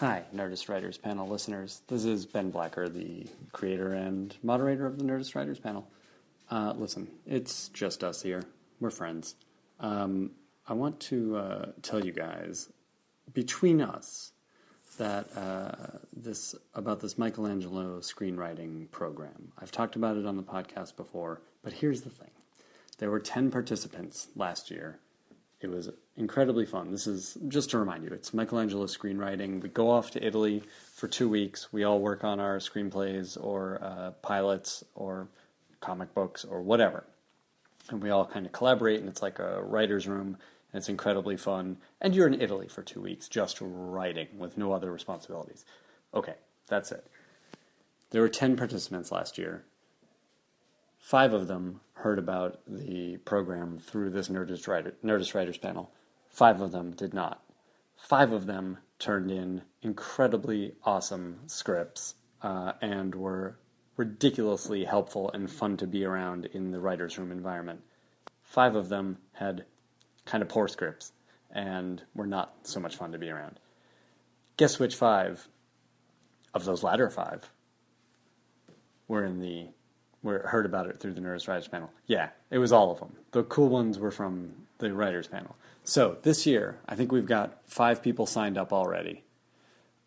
Hi, Nerdist Writers Panel listeners. This is Ben Blacker, the creator and moderator of the Nerdist Writers Panel. Listen, it's just us here. We're friends. I want to tell you guys, between us, that about this Michelangelo Screenwriting Program. I've talked about it on the podcast before, but here's the thing. There were 10 participants last year. It was incredibly fun. This is, just to remind you, it's Michelangelo Screenwriting. We go off to Italy for 2 weeks. We all work on our screenplays or pilots or comic books or whatever. And we all kind of collaborate, and it's like a writer's room, and it's incredibly fun. And you're in Italy for 2 weeks just writing with no other responsibilities. Okay, that's it. There were 10 participants last year. 5 of them heard about the program through this Nerdist Writers Panel. 5 of them did not. 5 of them turned in incredibly awesome scripts and were ridiculously helpful and fun to be around in the writer's room environment. 5 of them had kind of poor scripts and were not so much fun to be around. Guess which 5 of those latter 5 were in the... We heard about it through the Nerdist Writers Panel. Yeah, it was all of them. The cool ones were from the Writers Panel. So this year, I think we've got 5 people signed up already.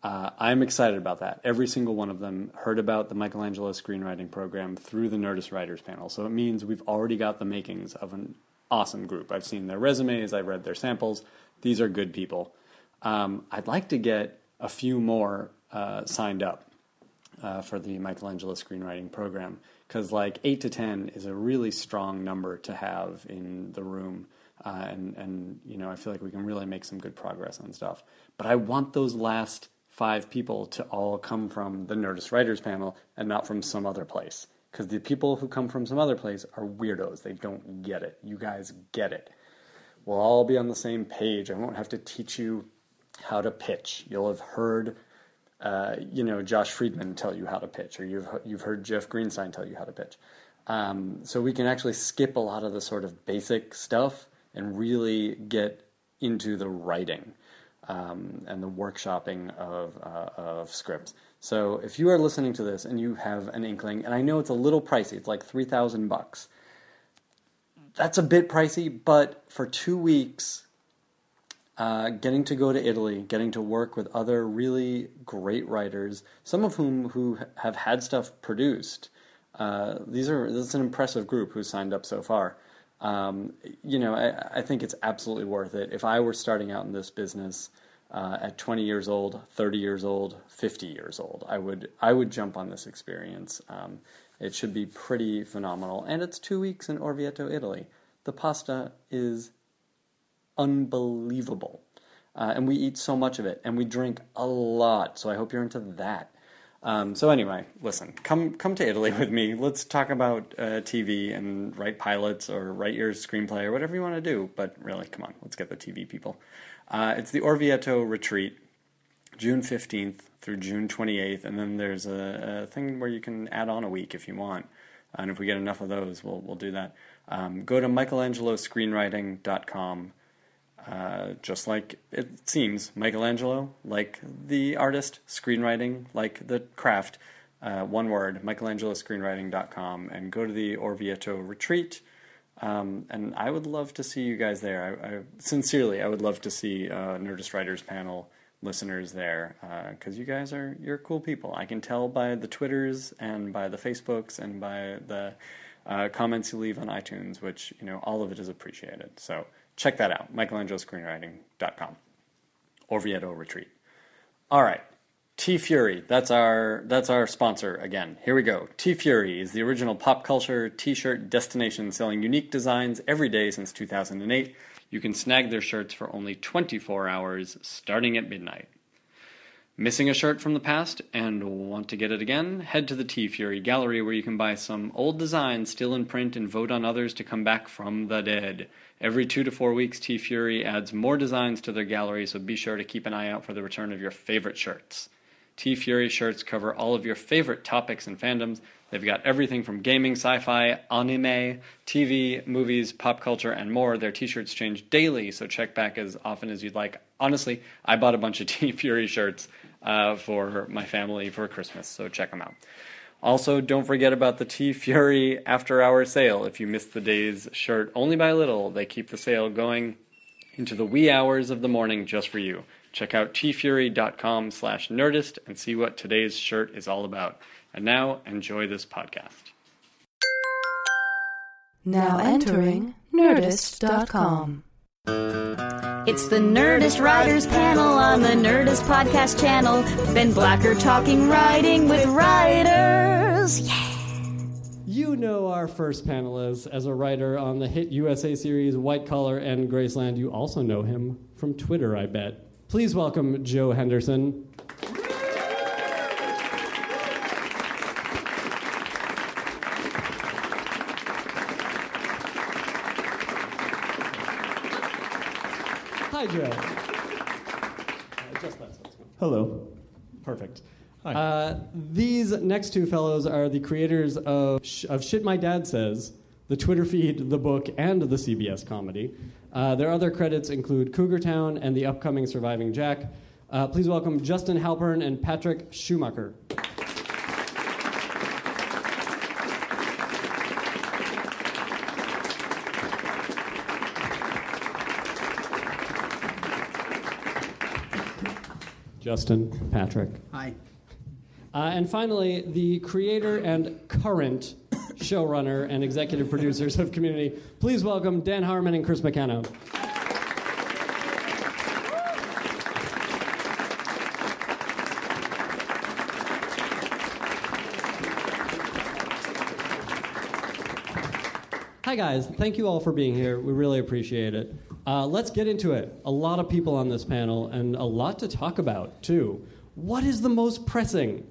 I'm excited about that. Every single one of them heard about the Michelangelo Screenwriting Program through the Nerdist Writers Panel. So it means we've already got the makings of an awesome group. I've seen their resumes. I've read their samples. These are good people. I'd like to get a few more signed up for the Michelangelo Screenwriting Program. Because like 8 to 10 is a really strong number to have in the room. And you know, I feel like we can really make some good progress on stuff. But I want those last 5 people to all come from the Nerdist Writers Panel and not from some other place. Because the people who come from some other place are weirdos. They don't get it. You guys get it. We'll all be on the same page. I won't have to teach you how to pitch. You'll have heard... Josh Friedman tell you how to pitch, or you've heard Jeff Greenstein tell you how to pitch. So we can actually skip a lot of the sort of basic stuff and really get into the writing and the workshopping of scripts. So if you are listening to this and you have an inkling, and I know it's a little pricey, it's like $3,000. That's a bit pricey, but for 2 weeks... getting to go to Italy, getting to work with other really great writers, some of whom who have had stuff produced. This is an impressive group who's signed up so far. I think it's absolutely worth it. If I were starting out in this business at 20 years old, 30 years old, 50 years old, I would jump on this experience. It should be pretty phenomenal. And it's 2 weeks in Orvieto, Italy. The pasta is unbelievable, and we eat so much of it, and we drink a lot, so I hope you're into that. So anyway, listen, come to Italy with me. Let's talk about TV and write pilots or write your screenplay or whatever you want to do, but really, come on, let's get the TV people. It's the Orvieto Retreat, June 15th through June 28th, and then there's a thing where you can add on a week if you want, and if we get enough of those, we'll do that. Go to MichelangeloScreenwriting.com. Just like it seems, Michelangelo, like the artist, screenwriting, like the craft, one word, MichelangeloScreenwriting.com, and go to the Orvieto Retreat, and I would love to see you guys there. I would love to see Nerdist Writers Panel listeners there, because you guys you're cool people. I can tell by the Twitters and by the Facebooks and by the comments you leave on iTunes, which, you know, all of it is appreciated, so... Check that out, MichelangeloScreenwriting.com, Orvieto Retreat. All right, TeeFury, that's our sponsor again. Here we go. TeeFury is the original pop culture t-shirt destination selling unique designs every day since 2008. You can snag their shirts for only 24 hours starting at midnight. Missing a shirt from the past and want to get it again? Head to the TeeFury gallery where you can buy some old designs still in print and vote on others to come back from the dead. Every 2 to 4 weeks, TeeFury adds more designs to their gallery, so be sure to keep an eye out for the return of your favorite shirts. TeeFury shirts cover all of your favorite topics and fandoms. They've got everything from gaming, sci-fi, anime, TV, movies, pop culture, and more. Their t-shirts change daily, so check back as often as you'd like. Honestly, I bought a bunch of TeeFury shirts for my family for Christmas, so check them out. Also, don't forget about the TeeFury after-hour sale. If you missed the day's shirt only by little, they keep the sale going into the wee hours of the morning just for you. Check out teefury.com/nerdist and see what today's shirt is all about. And now, enjoy this podcast. Now entering Nerdist.com. It's the Nerdist Writers Panel on the Nerdist Podcast Channel. Ben Blacker talking writing with writers. Yeah! You know our first panelist as a writer on the hit USA series White Collar and Graceland. You also know him from Twitter, I bet. Please welcome Joe Henderson. Joe. Hello. Perfect. Hi. These next two fellows are the creators of Shit My Dad Says, the Twitter feed, the book, and the CBS comedy. Their other credits include Cougar Town and the upcoming Surviving Jack. Please welcome Justin Halpern and Patrick Schumacker. Justin, Patrick. Hi. And finally, the creator and current showrunner and executive producers of Community. Please welcome Dan Harmon and Chris McKenna. Hi, guys. Thank you all for being here. We really appreciate it. Let's get into it. A lot of people on this panel and a lot to talk about, too. What is the most pressing?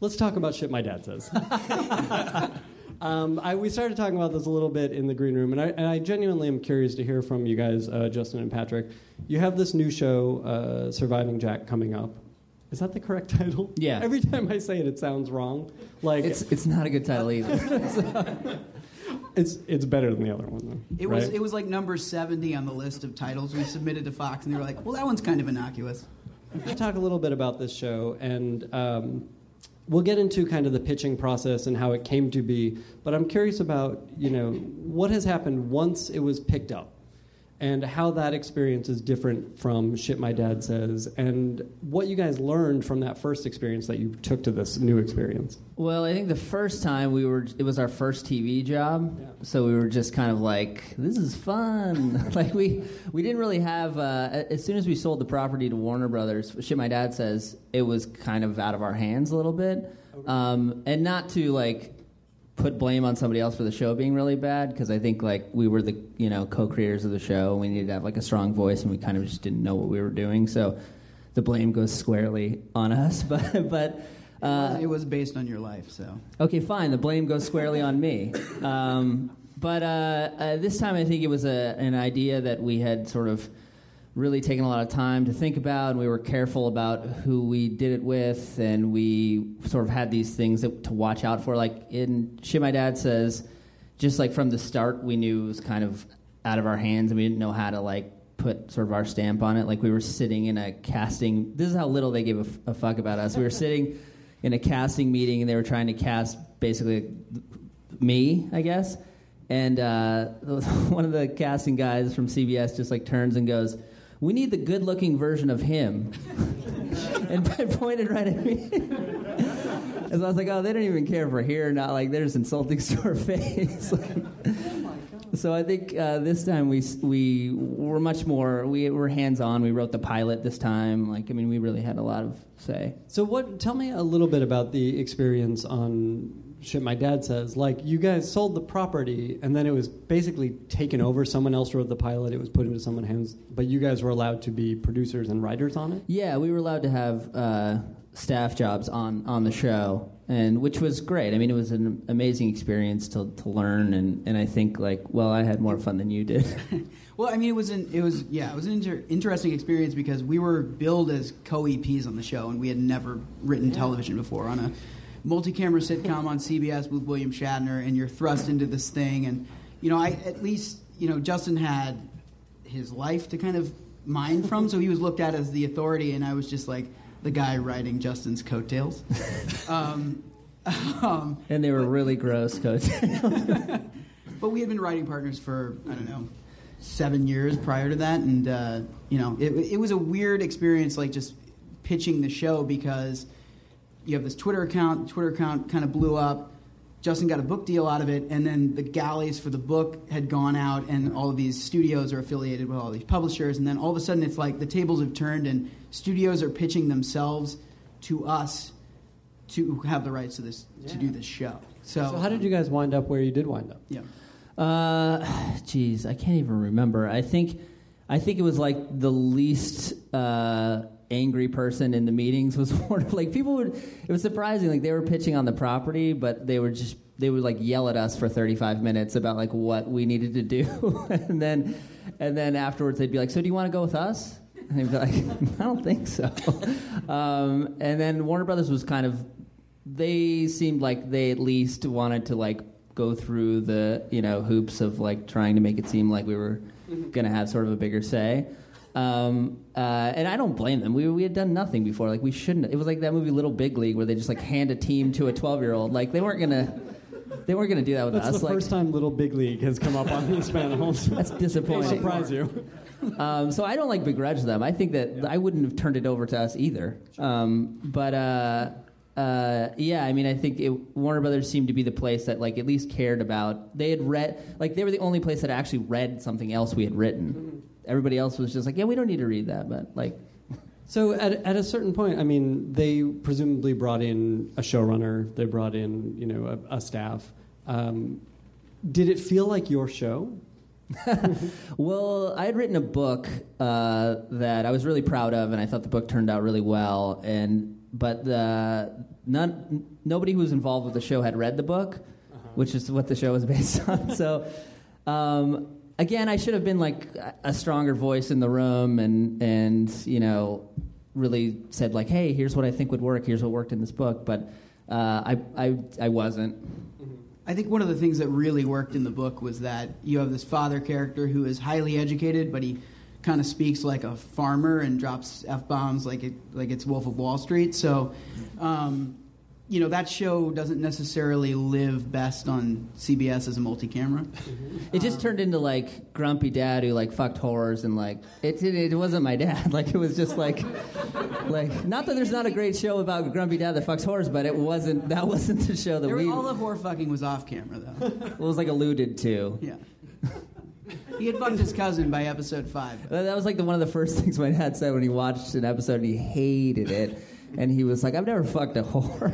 Let's talk about Shit My Dad Says. We started talking about this a little bit in the green room, and I genuinely am curious to hear from you guys, Justin and Patrick. You have this new show, Surviving Jack, coming up. Is that the correct title? Yeah. Every time I say it, it sounds wrong. Like it's not a good title either. It's better than the other one, though. It was like number 70 on the list of titles we submitted to Fox, and they were like, well, that one's kind of innocuous. Let's talk a little bit about this show, and we'll get into kind of the pitching process and how it came to be, but I'm curious about, what has happened once it was picked up, and how that experience is different from Shit My Dad Says, and what you guys learned from that first experience that you took to this new experience. Well, I think the first time it was our first TV job, yeah. So we were just kind of like, this is fun. we didn't really have, as soon as we sold the property to Warner Brothers, Shit My Dad Says, it was kind of out of our hands a little bit. Okay. And not to, put blame on somebody else for the show being really bad, because I think we were the co-creators of the show, and we needed to have a strong voice, and we kind of just didn't know what we were doing, so the blame goes squarely on us. But it was based on your life, so okay, fine. The blame goes squarely on me. But this time, I think it was an idea that we had sort of really taken a lot of time to think about, and we were careful about who we did it with, and we sort of had these things to watch out for. Like in Shit My Dad Says, just from the start, we knew it was kind of out of our hands, and we didn't know how to put sort of our stamp on it. We were sitting in a casting. This is how little they gave a fuck about us. We were sitting in a casting meeting, and they were trying to cast basically me, I guess. And one of the casting guys from CBS just turns and goes, "We need the good-looking version of him." And pointed right at me. And so I was like, oh, they don't even care if we're here or not. They're just insulting to our face. Oh my God. So I think this time we were much more, we were hands-on. We wrote the pilot this time. We really had a lot of say. So tell me a little bit about the experience on Shit My Dad Says. You guys sold the property, and then it was basically taken over. Someone else wrote the pilot. It was put into someone's hands, but you guys were allowed to be producers and writers on it? Yeah, we were allowed to have staff jobs on the show, and which was great. It was an amazing experience to learn, and I think, I had more fun than you did. Well, it was an interesting experience because we were billed as co-EPs on the show, and we had never written television before on a multi-camera sitcom on CBS with William Shatner, and you're thrust into this thing. And, Justin had his life to kind of mine from, so he was looked at as the authority, and I was just like, the guy riding Justin's coattails. And they were really gross coattails. But we had been writing partners for, I don't know, 7 years prior to that. And, you know, it was a weird experience, like, just pitching the show, because you have this Twitter account. The Twitter account kind of blew up. Justin got a book deal out of it, and then the galleys for the book had gone out, and all of these studios are affiliated with all these publishers, and then all of a sudden it's like the tables have turned, and studios are pitching themselves to us to have the rights to this, to do this show. So how did you guys wind up where you did wind up? Yeah. Geez, I can't even remember. I think it was like the least angry person in the meetings was Warner. Like, people would, it was surprising, like, they were pitching on the property, but they would like yell at us for 35 minutes about like what we needed to do. and then afterwards they'd be like, so do you want to go with us? And they'd be like, I don't think so. And then Warner Brothers was kind of, they seemed like they at least wanted to like go through the, you know, hoops of like trying to make it seem like we were going to have sort of a bigger say. And I don't blame them. We had done nothing before. Like, we shouldn't. It was like that movie Little Big League, where they just like hand a team to a 12-year-old. Like, they weren't gonna do that with us. That's the first time Little Big League has come up on these panels. That's disappointing. It'll surprise you. So I don't like begrudge them. I think that I wouldn't have turned it over to us either. Yeah, I mean, I think Warner Brothers seemed to be the place that, like, at least cared about. They had read, like, they were the only place that actually read something else we had written. Mm-hmm. Everybody else was just like, yeah, we don't need to read that, but, like... So at a certain point, I mean, they presumably brought in a showrunner. They brought in, you know, a staff. Did it feel like your show? Well, I had written a book that I was really proud of, and I thought the book turned out really well, But nobody who was involved with the show had read the book, which is what the show was based on. So, again, I should have been like a stronger voice in the room, and you know, really said like, hey, here's what I think would work. Here's what worked in this book. But I wasn't. I think one of the things that really worked in the book was that you have this father character who is highly educated, but he kind of speaks like a farmer and drops F-bombs like it's Wolf of Wall Street. So, you know, that show doesn't necessarily live best on CBS as a multi-camera. Mm-hmm. It just turned into, like, grumpy dad who, like, fucked whores and, like... It wasn't my dad. Like, it was just, like... like, not that there's not a great show about a grumpy dad that fucks whores, but that wasn't the show that we... All of whore fucking was off-camera, though. It was, like, alluded to. Yeah. He had fucked his cousin by episode 5. That was like one of the first things my dad said when he watched an episode, and he hated it. And he was like, I've never fucked a whore.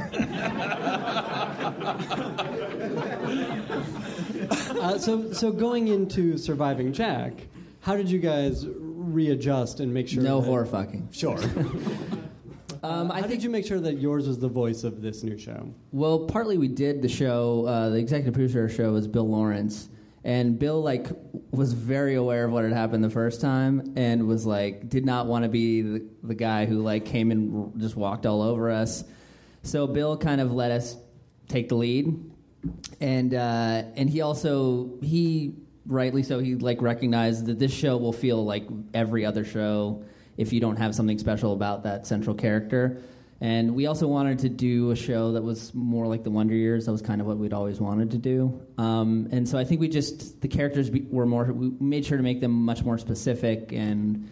So going into Surviving Jack, how did you guys readjust and make sure... No whore fucking. Sure. How did you make sure that yours was the voice of this new show? Well, partly we did the show. The executive producer of the show was Bill Lawrence. And Bill, like, was very aware of what had happened the first time, and was like, did not want to be the guy who, like, came and just walked all over us. So Bill kind of let us take the lead, and he rightly so, he like recognized that this show will feel like every other show if you don't have something special about that central character. And we also wanted to do a show that was more like The Wonder Years. That was kind of what we'd always wanted to do. And so I think we made sure to make them much more specific. And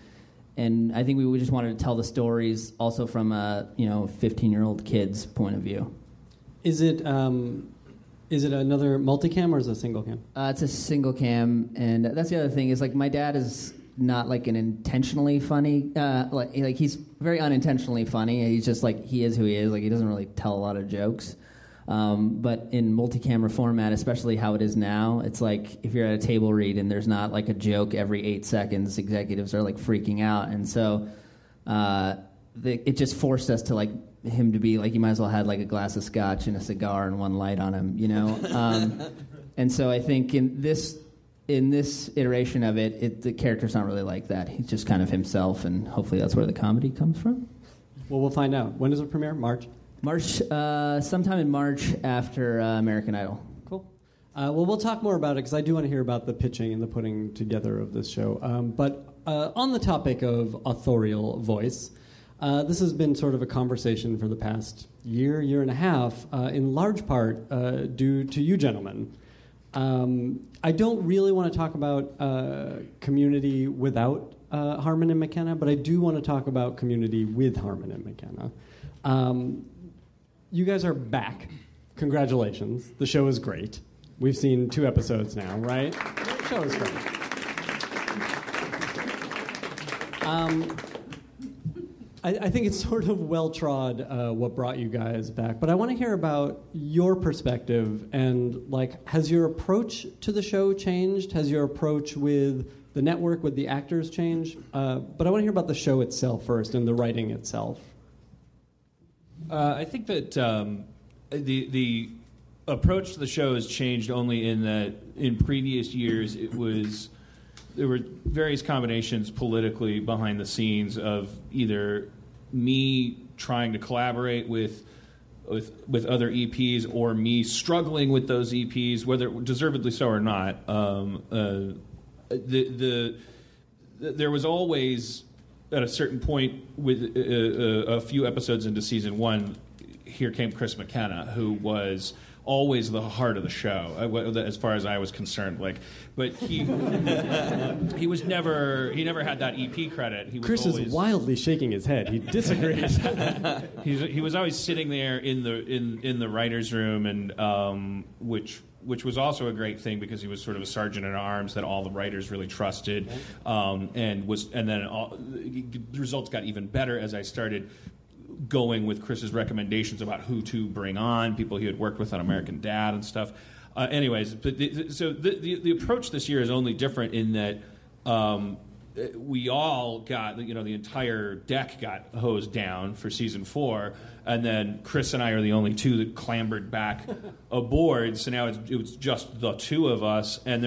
I think we just wanted to tell the stories also from a, you know, 15-year-old kid's point of view. Is it another multicam or is it a single cam? It's a single cam. And that's the other thing is, like, my dad is... not like an intentionally funny like he's very unintentionally funny, and he's just like, he is who he is. Like, he doesn't really tell a lot of jokes, but in multi-camera format, especially how it is now, it's like if you're at a table read and there's not like a joke every 8 seconds, executives are like freaking out. And so it just forced us to like him to be like, you might as well have like a glass of scotch and a cigar and one light on him, you know. And so I think in this iteration of it, the character's not really like that. He's just kind of himself, and hopefully that's where the comedy comes from. Well, we'll find out. When does it premiere? March? Sometime in March after American Idol. Cool. Well, we'll talk more about it, because I do want to hear about the pitching and the putting together of this show. But on the topic of authorial voice, This has been sort of a conversation for the past year and a half, in large part due to you gentlemen. I don't really want to talk about Community without Harmon and McKenna, but I do want to talk about Community with Harmon and McKenna. You guys are back. Congratulations. The show is great. We've seen 2 episodes now, right? The show is great. I think it's sort of well-trod what brought you guys back, but I want to hear about your perspective and, like, has your approach to the show changed? Has your approach with the network, with the actors changed? But I want to hear about the show itself first and the writing itself. I think that the approach to the show has changed only in that in previous years it was... There were various combinations politically behind the scenes of either me trying to collaborate with other EPs or me struggling with those EPs, whether deservedly so or not. There was always at a certain point with a few episodes into season one, here came Chris McKenna, who was always the heart of the show, as far as I was concerned. Like, but he he never had that EP credit. He was Chris always, is wildly shaking his head. He disagrees. He was always sitting there in the writer's room, and which was also a great thing because he was sort of a sergeant at arms that all the writers really trusted, and then the results got even better as I started going with Chris's recommendations about who to bring on, people he had worked with on American Dad and stuff. Anyways, but the approach this year is only different in that we all got, you know, the entire deck got hosed down for season 4, and then Chris and I are the only 2 that clambered back aboard. So now it's just the 2 of us, and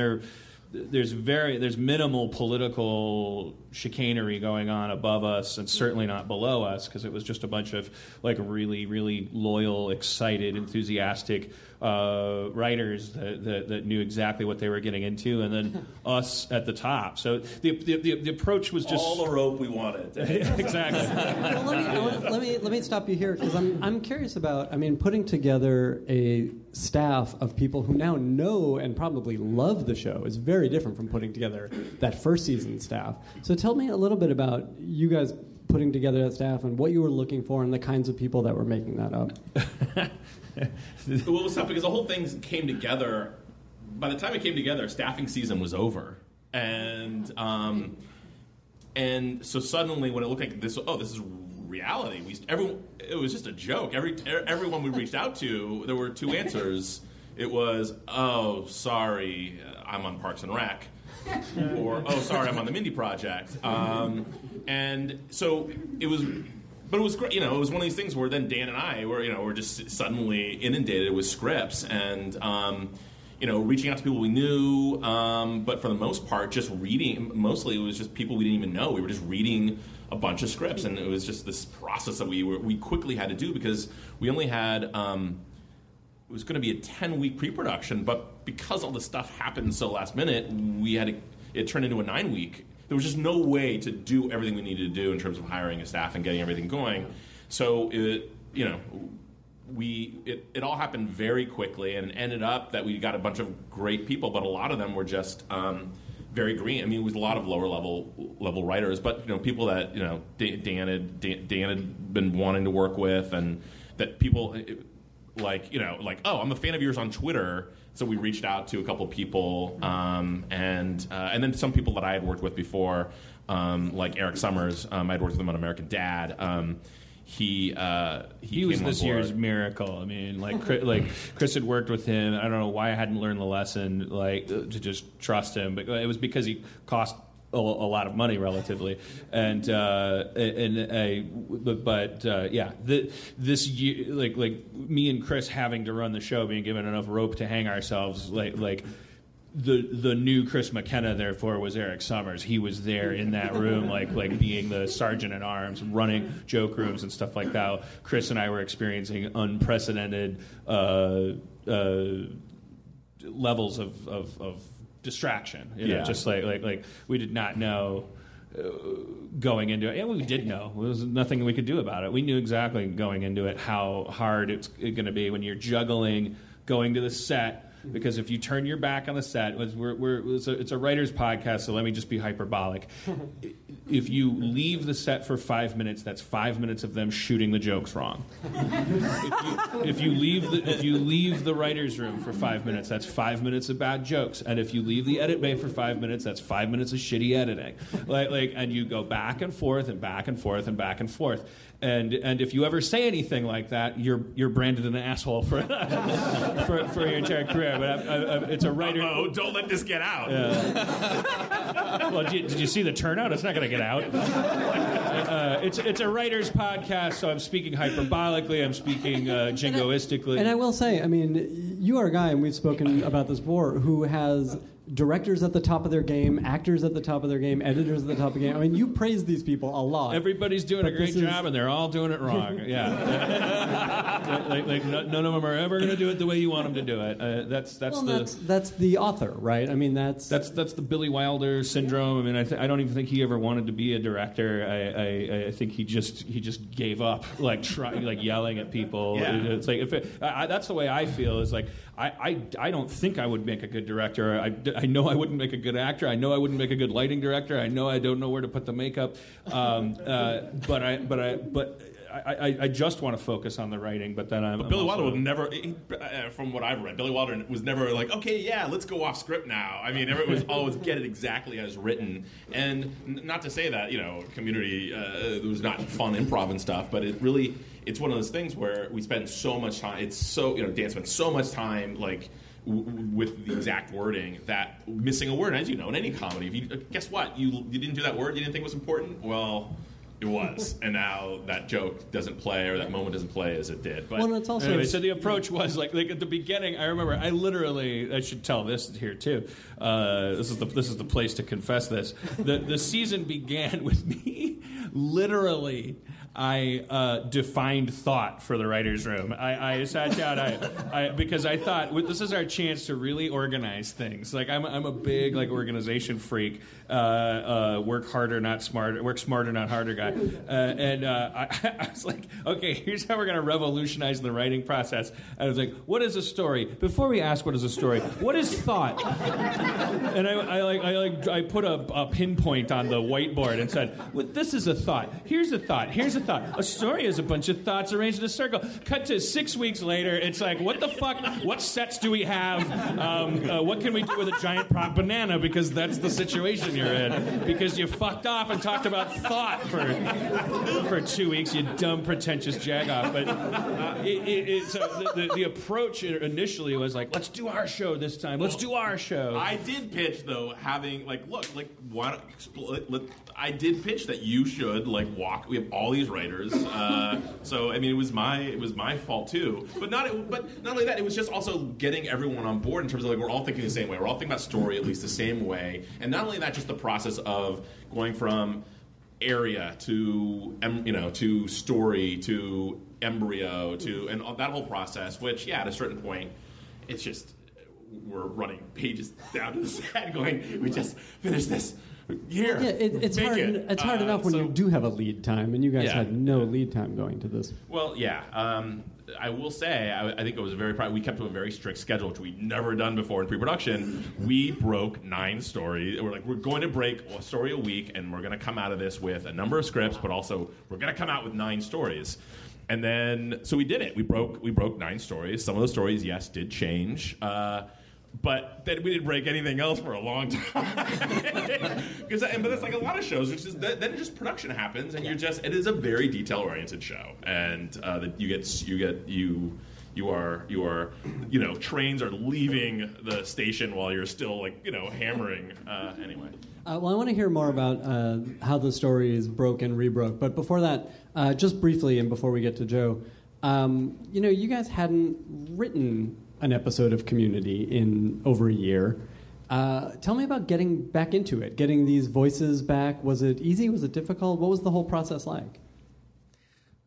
there's minimal political chicanery going on above us and certainly not below us, because it was just a bunch of, like, really, really loyal, excited, enthusiastic writers that knew exactly what they were getting into, and then us at the top. So the approach was just... All the rope we wanted. Exactly. Well, let me stop you here, because I'm curious about, I mean, putting together a staff of people who now know and probably love the show is very different from putting together that first season staff. So tell me a little bit about you guys putting together that staff and what you were looking for and the kinds of people that were making that up. Well, it was tough because the whole thing came together. By the time it came together, staffing season was over. And so suddenly when it looked like this is reality, it was just a joke. Everyone we reached out to, there were 2 answers. It was, oh, sorry, I'm on Parks and Rec. Or, oh, sorry, I'm on the Mindy Project. And so it was, but it was great. You know, it was one of these things where then Dan and I were just suddenly inundated with scripts and, reaching out to people we knew. But for the most part, just reading, mostly it was just people we didn't even know. We were just reading a bunch of scripts. And it was just this process that we quickly had to do because we only had, it was going to be a 10-week pre-production, but because all this stuff happened so last minute, it turned into a 9-week. There was just no way to do everything we needed to do in terms of hiring a staff and getting everything going. So it all happened very quickly, and it ended up that we got a bunch of great people, but a lot of them were just very green. I mean, it was a lot of lower level writers, but people that Dan had been wanting to work with, and that people like oh, I'm a fan of yours on Twitter. So we reached out to a couple people, and then some people that I had worked with before, like Eric Summers. I'd worked with him on American Dad. He was this year's miracle. I mean, Chris had worked with him. I don't know why I hadn't learned the lesson, to just trust him, but it was because he cost a lot of money relatively, this year, me and Chris having to run the show, being given enough rope to hang ourselves, the new Chris McKenna, therefore, was Eric Summers. He was there in that room, being the sergeant at arms, running joke rooms and stuff like that. Chris and I were experiencing unprecedented levels of distraction, just we did not know going into it. And we did know. There was nothing we could do about it. We knew exactly going into it how hard it's going to be when you're juggling going to the set. Because if you turn your back on the set, it's a writer's podcast, so let me just be hyperbolic. If you leave the set for 5 minutes, that's 5 minutes of them shooting the jokes wrong. If you leave the writer's room for 5 minutes, that's 5 minutes of bad jokes. And if you leave the edit bay for 5 minutes, that's 5 minutes of shitty editing. And you go back and forth and back and forth and back and forth. And if you ever say anything like that, you're branded an asshole for your entire career. But it's a writer. Oh, don't let this get out. Yeah. Well, did you see the turnout? It's not going to get out. It's a writer's podcast, so I'm speaking hyperbolically. I'm speaking jingoistically. And I will say, I mean, you are a guy, and we've spoken about this before, who has directors at the top of their game, actors at the top of their game, editors at the top of their game. I mean, you praise these people a lot. Everybody's doing a great job, and they're all doing it wrong. Yeah, none of them are ever going to do it the way you want them to do it. That's the author, right? I mean, that's the Billy Wilder syndrome. I mean, I don't even think he ever wanted to be a director. I think he just gave up, yelling at people. Yeah. It's like that's the way I feel. Is like I don't think I would make a good director. I know I wouldn't make a good actor. I know I wouldn't make a good lighting director. I know I don't know where to put the makeup. But I just want to focus on the writing. But then I'm. But Billy Wilder would never, from what I've read, Billy Wilder was never like, okay, yeah, let's go off script now. I mean, it was always get it exactly as written. And not to say that Community was not fun improv and stuff, but it really, it's one of those things where we spend so much time. It's so Dan spent so much time with the exact wording that missing a word, as you know, in any comedy, if you guess what, you didn't do that word, you didn't think was important. Well, it was, and now that joke doesn't play, or that moment doesn't play as it did. But well, it's also anyway, so the approach was like at the beginning. I remember I should tell this here too. This is the place to confess this. The season began with me literally. I defined thought for the writer's room. I sat down because I thought this is our chance to really organize things. Like I'm a big organization freak, work harder not smarter, work smarter not harder guy. And I was like, okay, here's how we're gonna revolutionize the writing process. And I was like, what is a story? Before we ask what is a story, what is thought? And I put a pinpoint on the whiteboard and said, well, this is a thought. Here's a thought. Here's a thought. A story is a bunch of thoughts arranged in a circle. Cut to 6 weeks later, it's like, what the fuck? What sets do we have? What can we do with a giant prop banana? Because that's the situation you're in. Because you fucked off and talked about thought for 2 weeks, you dumb, pretentious jagoff. But so the approach initially was like, let's do our show this time. Let's do our show. I did pitch, though, having, I did pitch that you should, walk. We have all these writers, so I mean, it was my fault too. But not only that, it was just also getting everyone on board in terms of we're all thinking the same way. We're all thinking about story at least the same way. And not only that, just the process of going from area to to story to embryo to and that whole process. Which at a certain point, it's just we're running pages down to the side, going, we just finished this. Here. Yeah, it's hard enough when you do have a lead time, and you guys had no lead time going to this. Well, yeah. I will say, I think it was we kept to a very strict schedule, which we'd never done before in pre-production. We broke 9 stories. We're we're going to break a story a week, and we're going to come out of this with a number of scripts, but also we're going to come out with 9 stories. And then, so we did it. We broke 9 stories. Some of the stories, yes, did change. But then we didn't break anything else for a long time. But that's a lot of shows. Then just production happens, and it is a very detail-oriented show, and you are trains are leaving the station while you're still hammering. Anyway. Well, I want to hear more about how the story is broke and rebroke. But before that, just briefly, and before we get to Joe, you guys hadn't written an episode of Community in over a year. Tell me about getting back into it, getting these voices back. Was it easy? Was it difficult? What was the whole process like?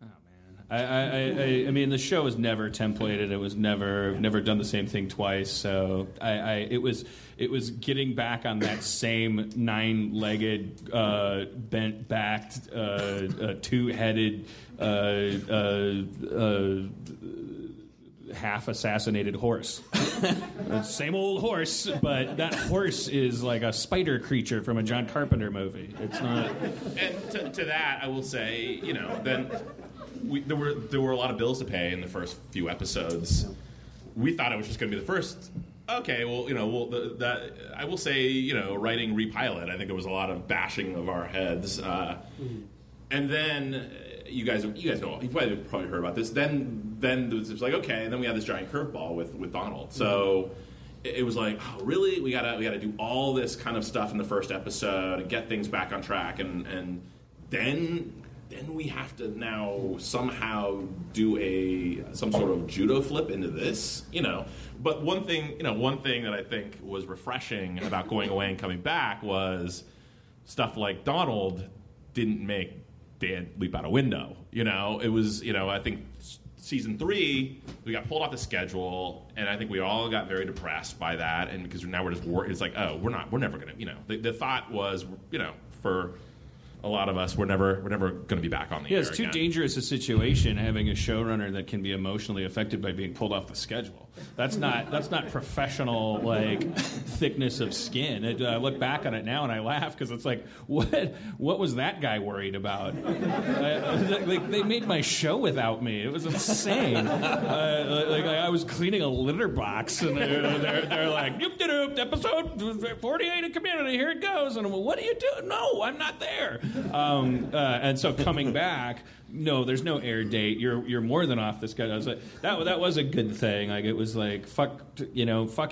Oh, man. I mean, the show is never templated. It was never done the same thing twice. So it was getting back on that same nine-legged, bent-backed, two-headed, half-assassinated horse. Same old horse, but that horse is like a spider creature from a John Carpenter movie. It's not. And to that, I will say, you know, then. There were a lot of bills to pay in the first few episodes. We thought it was just going to be the first. Okay, well, you know, I will say, you know, writing Repilot, I think it was a lot of bashing of our heads. And then you guys know, you probably heard about this. Then it was like, okay, and then we had this giant curveball with Donald. So it was like, oh, really? We gotta do all this kind of stuff in the first episode and get things back on track, and then. Then we have to now somehow do some sort of judo flip into this, you know. But one thing that I think was refreshing about going away and coming back was stuff like Donald didn't make Dad leap out a window. You know, it was, you know, I think season 3 we got pulled off the schedule, and I think we all got very depressed by that, and because now we're just it's like, oh, we're never gonna, you know. The thought was, you know, for a lot of us, we're never going to be back on the air. Yeah, it's too dangerous a situation having a showrunner that can be emotionally affected by being pulled off the schedule. That's not professional, like, thickness of skin. I look back on it now and I laugh because it's like, what was that guy worried about? They made my show without me. It was insane. I was cleaning a litter box, and they're like, episode 48 of Community, here it goes. And I'm like, what do you do? No, I'm not there. And so coming back, no, there's no air date. You're more than off this guy. I was like, that was a good thing. Like, it was like, fuck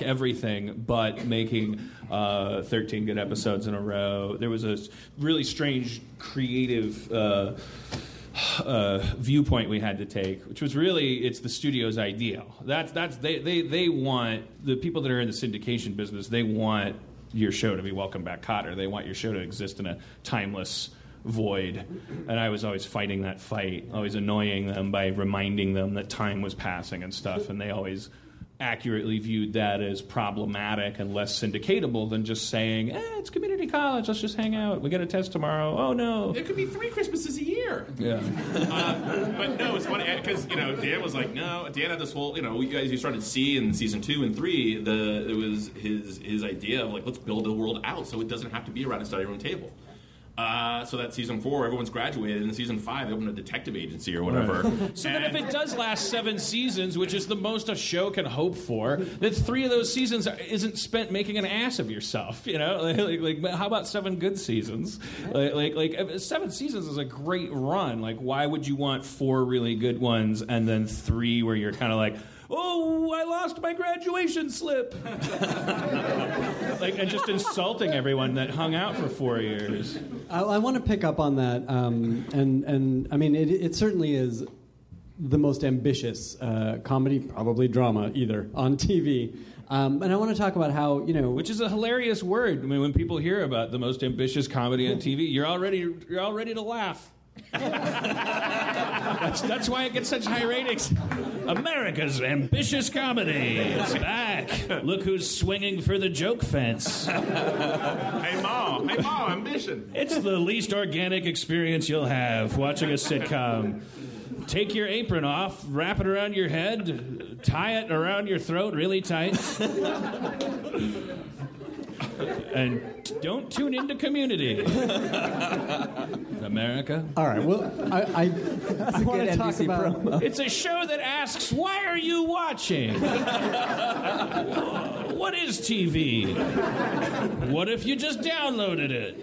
everything, but making 13 good episodes in a row. There was a really strange creative viewpoint we had to take, which was really, it's the studio's ideal. That's they want, the people that are in the syndication business, they want your show to be Welcome Back, Kotter. They want your show to exist in a timeless void. And I was always fighting that fight, always annoying them by reminding them that time was passing and stuff. And they always accurately viewed that as problematic and less syndicatable than just saying, it's community college, let's just hang out. We got a test tomorrow. Oh, no. It could be 3 Christmases a year. Yeah. But no, it's funny, because, you know, Dan was like, no. Dan had this whole, you know, you started to see in season 2 and 3, it was his idea of, like, let's build the world out so it doesn't have to be around a study room table. So that season 4, everyone's graduated, and season 5, they opened a detective agency or whatever. Right. So then if it does last 7 seasons, which is the most a show can hope for, that 3 of those seasons isn't spent making an ass of yourself, you know? Like how about 7 good seasons? Like 7 seasons is a great run. Like, why would you want 4 really good ones and then 3 where you're kind of like, oh, I lost my graduation slip. And just insulting everyone that hung out for 4 years. I want to pick up on that. And I mean, it certainly is the most ambitious comedy, probably drama either, on TV. And I want to talk about how, you know... Which is a hilarious word. I mean, when people hear about the most ambitious comedy on TV, you're all ready to laugh. That's why it gets such high ratings. America's ambitious comedy is back. Look who's swinging for the joke fence. Hey, Ma, ambition. It's the least organic experience you'll have watching a sitcom. Take your apron off, wrap it around your head, tie it around your throat really tight. And don't tune into Community. America. All right, well, I want to talk about... Promo. It's a show that asks, why are you watching? What is TV? What if you just downloaded it?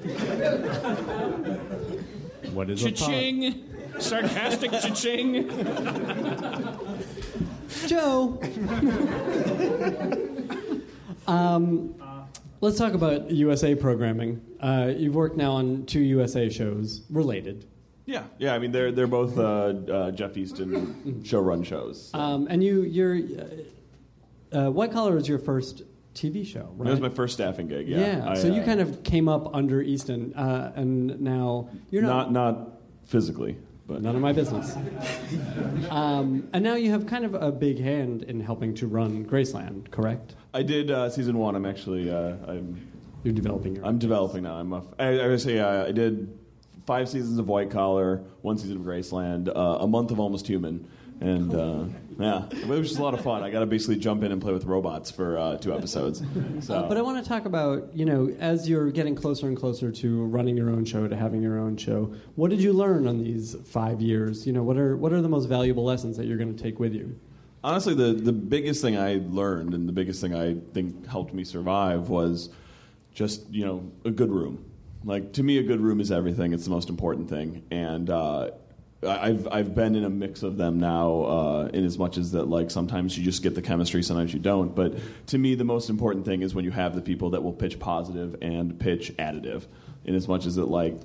What is cha-ching? A pod? Sarcastic cha-ching? Joe. Let's talk about USA programming. You've worked now on 2 USA shows, related. Yeah. I mean, they're both Jeff Easton show-run shows. So. And your White Collar was your first TV show, right? That was my first staffing gig. Yeah. So you kind of came up under Easton, and now you're not physically. but none of my business. And now you have kind of a big hand in helping to run Graceland, correct? I did season one. I'm actually... You're developing your... I'm developing now. I did 5 seasons of White Collar, 1 season of Graceland, a month of Almost Human. And, yeah, it was just a lot of fun. I got to basically jump in and play with robots for 2 episodes. So. But I want to talk about, you know, as you're getting closer and closer to running your own show, to having your own show, what did you learn on these 5 years? You know, what are the most valuable lessons that you're going to take with you? Honestly, the biggest thing I learned and the biggest thing I think helped me survive was just, you know, a good room. Like, to me, a good room is everything. It's the most important thing. And... I've been in a mix of them now, in as much as that, like, sometimes you just get the chemistry, sometimes you don't. But to me, the most important thing is when you have the people that will pitch positive and pitch additive, in as much as that, like,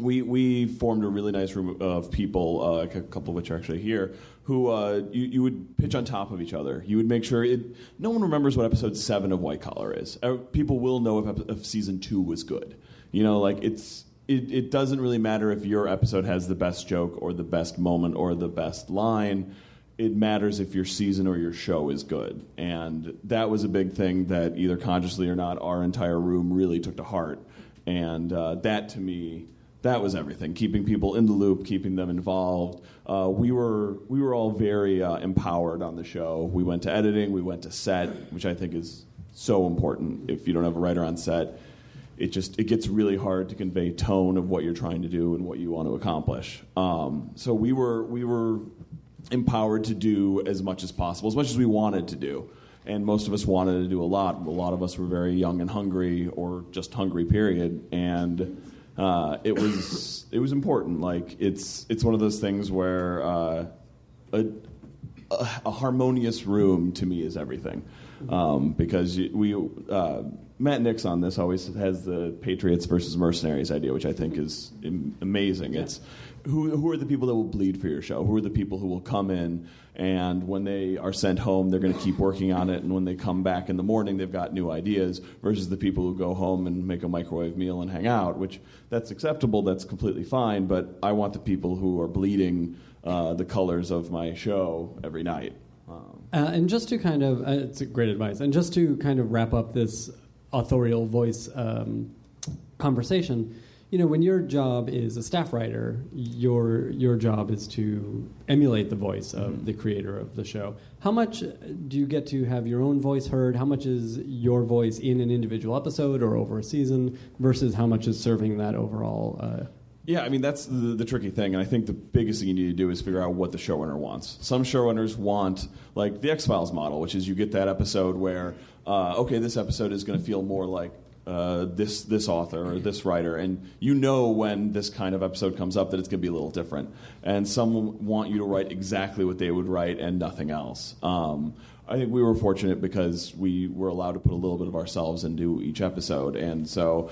we formed a really nice room of people, a couple of which are actually here, who you would pitch on top of each other. You would make sure no one remembers what episode 7 of White Collar is. People will know if season 2 was good. You know, like, it's... It doesn't really matter if your episode has the best joke or the best moment or the best line. It matters if your season or your show is good. And that was a big thing that, either consciously or not, our entire room really took to heart. And that, to me, that was everything. Keeping people in the loop, keeping them involved. We were all very empowered on the show. We went to editing. We went to set, which I think is so important. If you don't have a writer on set... It gets really hard to convey tone of what you're trying to do and what you want to accomplish. So we were empowered to do as much as possible, as much as we wanted to do. And most of us wanted to do a lot. A lot of us were very young and hungry, or just hungry, period. And it was important. Like, it's one of those things where a harmonious room, to me, is everything. Because we... Matt Nix on this always has the Patriots versus Mercenaries idea, which I think is amazing. Yeah. It's who are the people that will bleed for your show? Who are the people who will come in, and when they are sent home, they're going to keep working on it, and when they come back in the morning, they've got new ideas, versus the people who go home and make a microwave meal and hang out, which that's acceptable, that's completely fine, but I want the people who are bleeding the colors of my show every night. And just to kind of... it's great advice. And just to kind of wrap up this... authorial voice conversation. You know, when your job is a staff writer, your job is to emulate the voice of the creator of the show. How much do you get to have your own voice heard? How much is your voice in an individual episode or over a season versus how much is serving that overall? Yeah, I mean, that's the tricky thing, and I think the biggest thing you need to do is figure out what the showrunner wants. Some showrunners want, like, the X-Files model, which is you get that episode where, okay, this episode is going to feel more like this author or this writer, and you know when this kind of episode comes up that it's going to be a little different. And some want you to write exactly what they would write and nothing else. I think we were fortunate because we were allowed to put a little bit of ourselves into each episode, and so...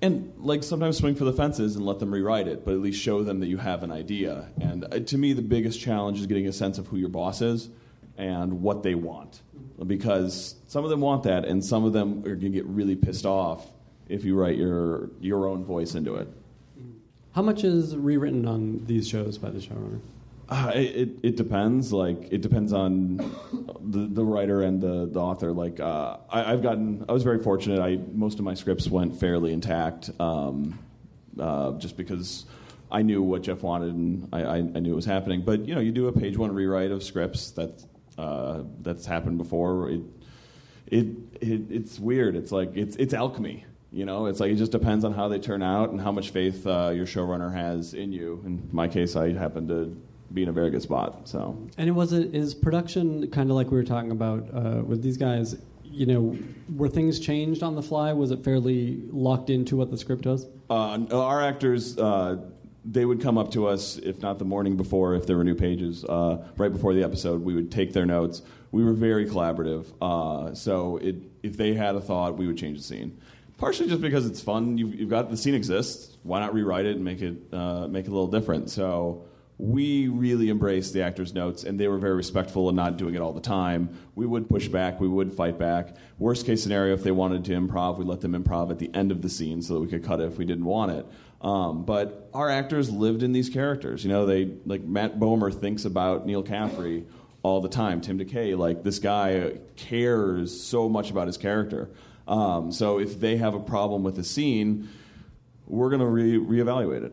And, like, sometimes swing for the fences and let them rewrite it, but at least show them that you have an idea. And to me, the biggest challenge is getting a sense of who your boss is and what they want. Because some of them want that, and some of them are going to get really pissed off if you write your own voice into it. How much is rewritten on these shows by the showrunner? It depends. Like, it depends on the writer and the author. Like, I was very fortunate. Most of my scripts went fairly intact, just because I knew what Jeff wanted and I knew it was happening. But, you know, you do a page one rewrite of scripts. That's happened before. It's weird. It's like it's alchemy. You know, it's like it just depends on how they turn out and how much faith your showrunner has in you. In my case, I happened to be in a very good spot. So, and is production kind of like we were talking about with these guys? You know, were things changed on the fly? Was it fairly locked into what the script was? Our actors, they would come up to us, if not the morning before, if there were new pages, right before the episode. We would take their notes. We were very collaborative. If they had a thought, we would change the scene. Partially just because it's fun. You've got the scene exists. Why not rewrite it and make it a little different? So. We really embraced the actors' notes, and they were very respectful and not doing it all the time. We would push back. We would fight back. Worst case scenario, if they wanted to improv, we let them improv at the end of the scene so that we could cut it if we didn't want it. But our actors lived in these characters. You know, they, like, Matt Bomer thinks about Neil Caffrey all the time. Tim DeKay, like, this guy cares so much about his character. So if they have a problem with a scene, we're going to reevaluate it.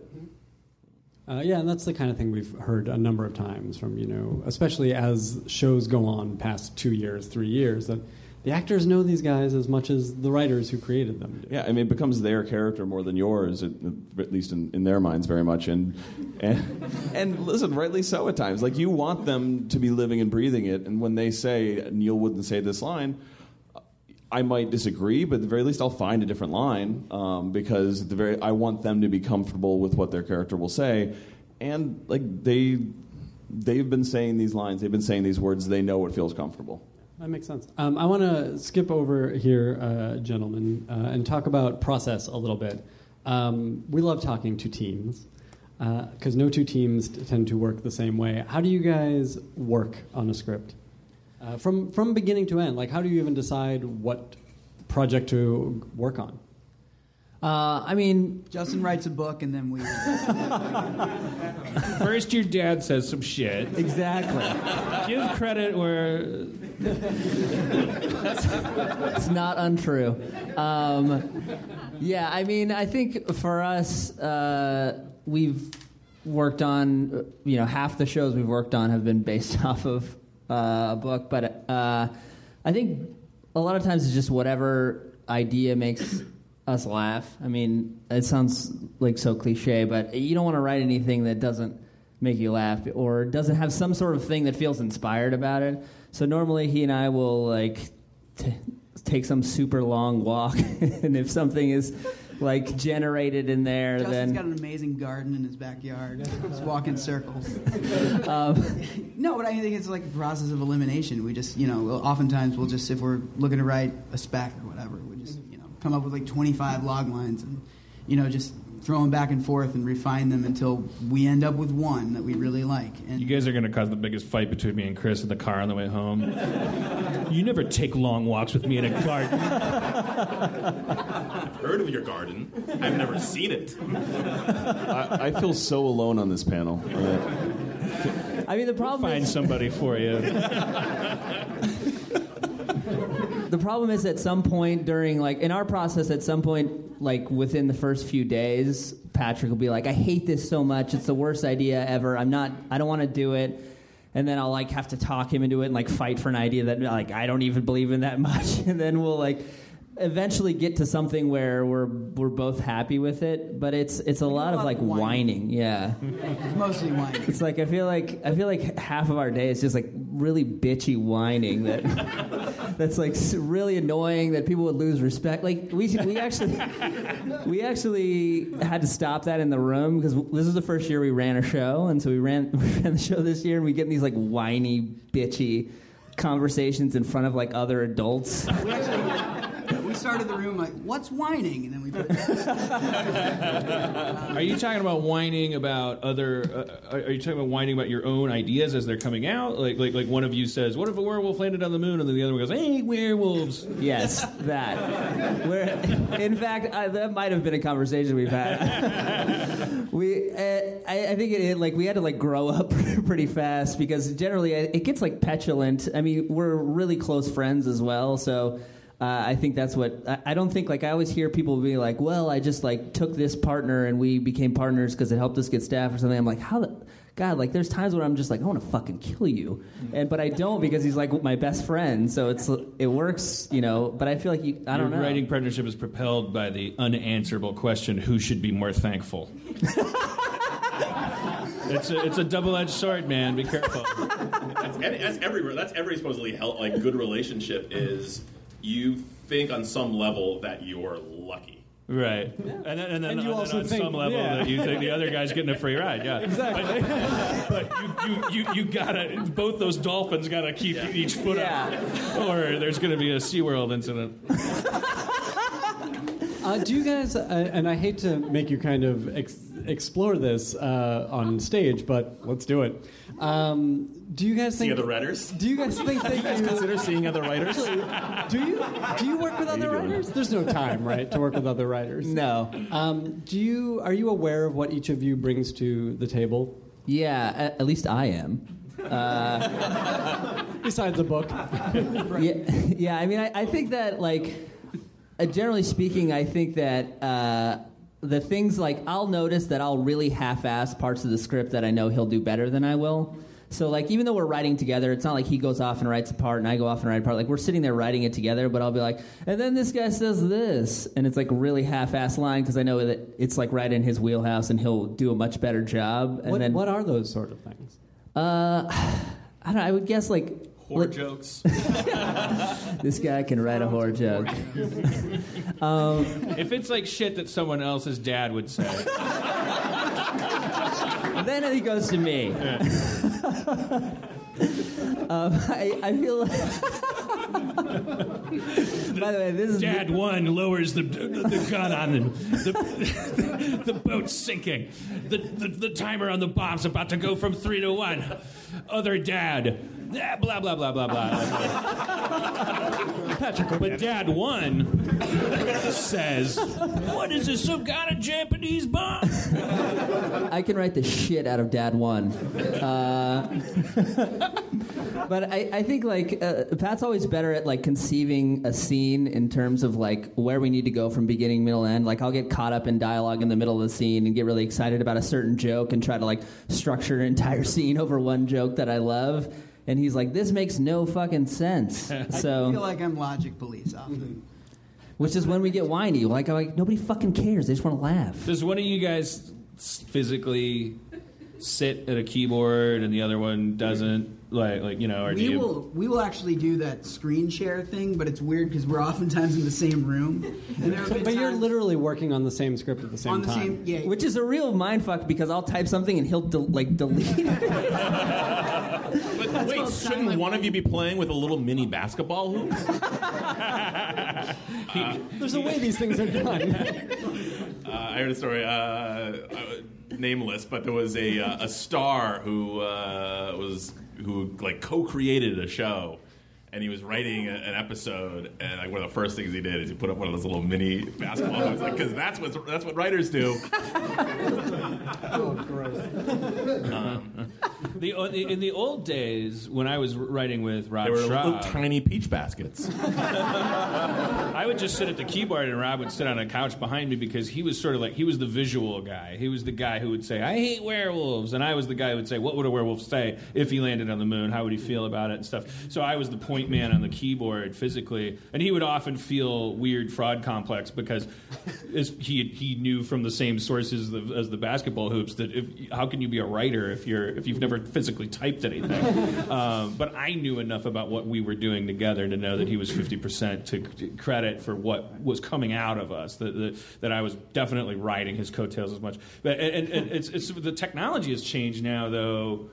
Yeah, and that's the kind of thing we've heard a number of times from, you know, especially as shows go on past 2 years, 3 years, that the actors know these guys as much as the writers who created them do. Yeah, I mean, it becomes their character more than yours, at least in their minds very much. And listen, rightly so at times. Like, you want them to be living and breathing it, and when they say, Neil wouldn't say this line, I might disagree, but at the very least I'll find a different line because at the very I want them to be comfortable with what their character will say. And like they've been saying these lines, they've been saying these words, they know what feels comfortable. That makes sense. I want to skip over here, gentlemen, and talk about process a little bit. We love talking to teams because no two teams tend to work the same way. How do you guys work on a script? From beginning to end, like how do you even decide what project to work on? I mean, Justin writes a book and then we... First your dad says some shit. Exactly. Give credit where... It's not untrue. Yeah, I mean, I think for us, we've worked on, you know, half the shows we've worked on have been based off of a book, but I think a lot of times it's just whatever idea makes us laugh. I mean, it sounds like so cliche, but you don't want to write anything that doesn't make you laugh or doesn't have some sort of thing that feels inspired about it. So normally he and I will like take some super long walk, and if something is like generated in there, Justin's then... got an amazing garden in his backyard. Just walk in circles. No, but I think it's like a process of elimination. We just, you know, oftentimes we'll just, if we're looking to write a spec or whatever, we just, you know, come up with like 25 log lines and, you know, just throw them back and forth and refine them until we end up with one that we really like. And you guys are going to cause the biggest fight between me and Chris in the car on the way home. You never take long walks with me in a garden. I've heard of your garden. I've never seen it. I feel so alone on this panel. Right? I mean, the problem is... We'll find somebody for you. The problem is at some point during, like, in our process, at some point, like, within the first few days, Patrick will be like, I hate this so much. It's the worst idea ever. I don't want to do it. And then I'll, like, have to talk him into it and, like, fight for an idea that, like, I don't even believe in that much. And then we'll, like, eventually get to something where we're both happy with it. But it's a lot of, like, whining. Yeah. It's mostly whining. It's like, I feel like half of our day is just, like, really bitchy whining that's like really annoying that people would lose respect. Like we actually had to stop that in the room because this is the first year we ran a show, and so we ran the show this year, and we get in these like whiny, bitchy conversations in front of like other adults. We started the room like, what's whining? And then we put Are you talking about whining about other... are you talking about whining about your own ideas as they're coming out? Like one of you says, what if a werewolf landed on the moon? And then the other one goes, hey, werewolves. Yes, that. In fact, that might have been a conversation we've had. I think it like we had to like grow up pretty fast because generally it gets like petulant. I mean, we're really close friends as well, so... I think that's what I don't think like I always hear people be like, well, I just like took this partner and we became partners because it helped us get staff or something. I'm like, how the God, like there's times where I'm just like, I want to fucking kill you. But I don't because he's like my best friend. So it works, you know, but I feel like I don't know. Your writing partnership is propelled by the unanswerable question, who should be more thankful? It's a double-edged sword, man. Be careful. That's everywhere. That's every supposedly like good relationship is... You think on some level that you're lucky. Right. Yeah. And then you also on think, some level that you think the other guy's getting a free ride. Yeah. Exactly. But you gotta, both those dolphins gotta keep each foot up or there's gonna be a SeaWorld incident. Do you guys, and I hate to make you kind of explore this on stage, but let's do it. Do you guys think other writers? Do you guys think that you guys consider seeing other writers? Actually, do you work with other writers? There's no time, right, to work with other writers. No. Are you aware of what each of you brings to the table? Yeah, at least I am. Besides a book. Yeah. I mean, I think that, like, generally speaking, I think that the things, like, I'll notice that I'll really half-ass parts of the script that I know he'll do better than I will. So, like, even though we're writing together, it's not like he goes off and writes a part and I go off and write a part. Like, we're sitting there writing it together, but I'll be like, and then this guy says this. And it's, like, really half-assed line because I know that it's, like, right in his wheelhouse and he'll do a much better job. And what are those sort of things? I don't know, I would guess, like... Whore jokes. This guy can write a whore joke. If it's like shit that someone else's dad would say. Then it goes to me. Yeah. I feel like... By the way, this is... Dad one lowers the gun on him. The boat's sinking. The timer on the bomb's about to go from 3 to 1. Other dad... Yeah, blah, blah, blah, blah, blah. Patrick, but Dad one says, what is this, some kind of Japanese bomb? I can write the shit out of Dad one. But I think, like, Pat's always better at, like, conceiving a scene in terms of, like, where we need to go from beginning, middle, end. Like, I'll get caught up in dialogue in the middle of the scene and get really excited about a certain joke and try to, like, structure an entire scene over one joke that I love. And he's like, this makes no fucking sense. So I feel like I'm logic police often. Which is when we get whiny. Like, nobody fucking cares. They just want to laugh. Does one of you guys physically sit at a keyboard and the other one doesn't? Like you know, or we will actually do that screen share thing, but it's weird because we're oftentimes in the same room. And there but you're literally working on the same script at the same time, yeah. Which is a real mindfuck because I'll type something and he'll delete it. But that's wait, shouldn't one of you be playing with a little mini basketball hoop? There's a way these things are done. I heard a story. Nameless, but there was a star who like co-created a show. And he was writing an episode, and like one of the first things he did is he put up one of those little mini basketball hoops, like, because that's what writers do. Oh, gross. In the old days, when I was writing with Rob Schraub... There were little tiny peach baskets. I would just sit at the keyboard, and Rob would sit on a couch behind me because he was sort of like... He was the visual guy. He was the guy who would say, I hate werewolves. And I was the guy who would say, what would a werewolf say if he landed on the moon? How would he feel about it and stuff? So I was the point man on the keyboard physically, and he would often feel weird fraud complex because he knew from the same sources as the basketball hoops that how can you be a writer if you've never physically typed anything? But I knew enough about what we were doing together to know that he was 50% to credit for what was coming out of us. That I was definitely riding his coattails as much. But and it's the technology has changed now though.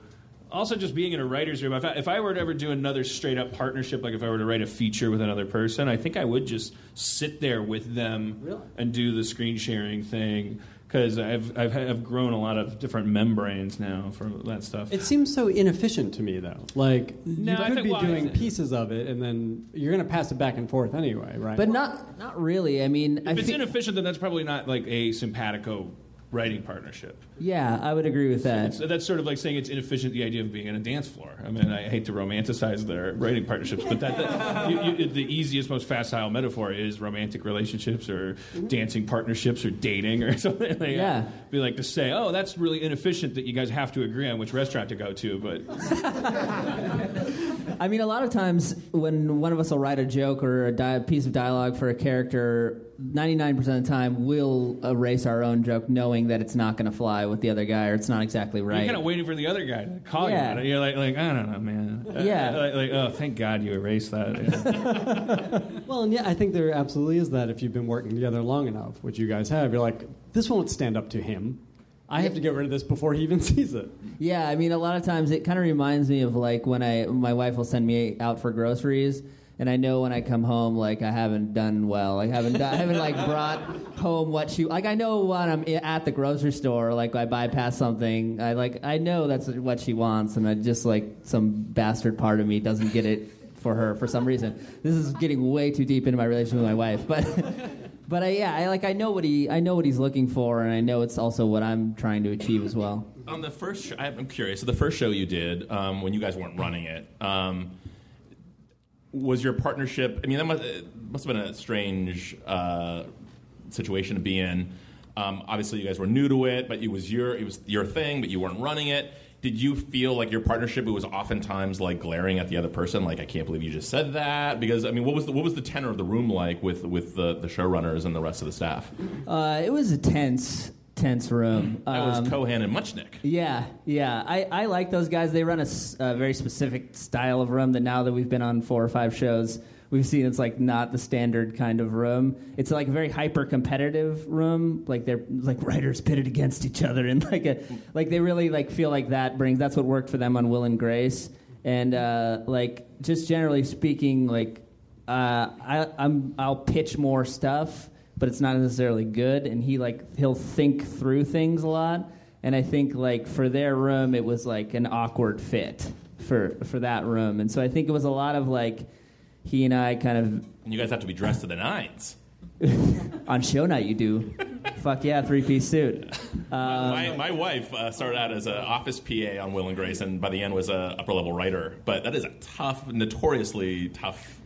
Also, just being in a writer's room, if I were to ever do another straight-up partnership, like if I were to write a feature with another person, I think I would just sit there with them really? And do the screen-sharing thing because I've grown a lot of different membranes now for that stuff. It seems so inefficient to me, though. Like, doing pieces of it, and then you're going to pass it back and forth anyway, right? But not really. I mean... If it's inefficient, then that's probably not, like, a simpatico writing partnership. Yeah, I would agree with that. So that's sort of like saying it's inefficient, the idea of being on a dance floor. I mean, I hate to romanticize their writing partnerships, but the easiest, most facile metaphor is romantic relationships or dancing partnerships or dating or something like that. Yeah. Be like to say, oh, that's really inefficient that you guys have to agree on which restaurant to go to, but... I mean, a lot of times when one of us will write a joke or a piece of dialogue for a character, 99% of the time we'll erase our own joke knowing that it's not going to fly with the other guy or it's not exactly right. You're kind of waiting for the other guy to call you on it. You're like, I don't know, man. Yeah. Oh, thank God you erased that. Yeah. Well, and yeah, I think there absolutely is that if you've been working together long enough, which you guys have. You're like, this won't stand up to him. I have to get rid of this before he even sees it. Yeah, I mean, a lot of times it kind of reminds me of, like, when my wife will send me out for groceries, And I know when I come home, like, I haven't done well. Like, I haven't brought home what she... Like, I know when I'm at the grocery store, like, I bypass something. I know that's what she wants, and I just, like, some bastard part of me doesn't get it for her for some reason. This is getting way too deep into my relationship with my wife, I know what he's looking for, and I know it's also what I'm trying to achieve as well. On the first... I'm curious. So the first show you did, when you guys weren't running it... was your partnership... I mean, that must have been a strange situation to be in. Obviously, you guys were new to it, but it was your thing, but you weren't running it. Did you feel like your partnership was oftentimes like glaring at the other person? Like, I can't believe you just said that. Because, I mean, what was the tenor of the room like with the showrunners and the rest of the staff? It was a tense room. That was Cohan and Muchnick. Yeah. I like those guys. They run a very specific style of room that now that we've been on 4 or 5 shows, we've seen it's like not the standard kind of room. It's like a very hyper-competitive room. Like they're like writers pitted against each other, and they really like feel like that's what worked for them on Will and Grace. And like just generally speaking, like I'll pitch more stuff, but it's not necessarily good, and he'll think through things a lot, and I think like for their room it was like an awkward fit for that room, and so I think it was a lot of like he and I kind of... And you guys have to be dressed to the nines. On show night you do. Fuck yeah, 3-piece suit. My wife started out as an office PA on Will and Grace, and by the end was an upper-level writer, but that is a notoriously tough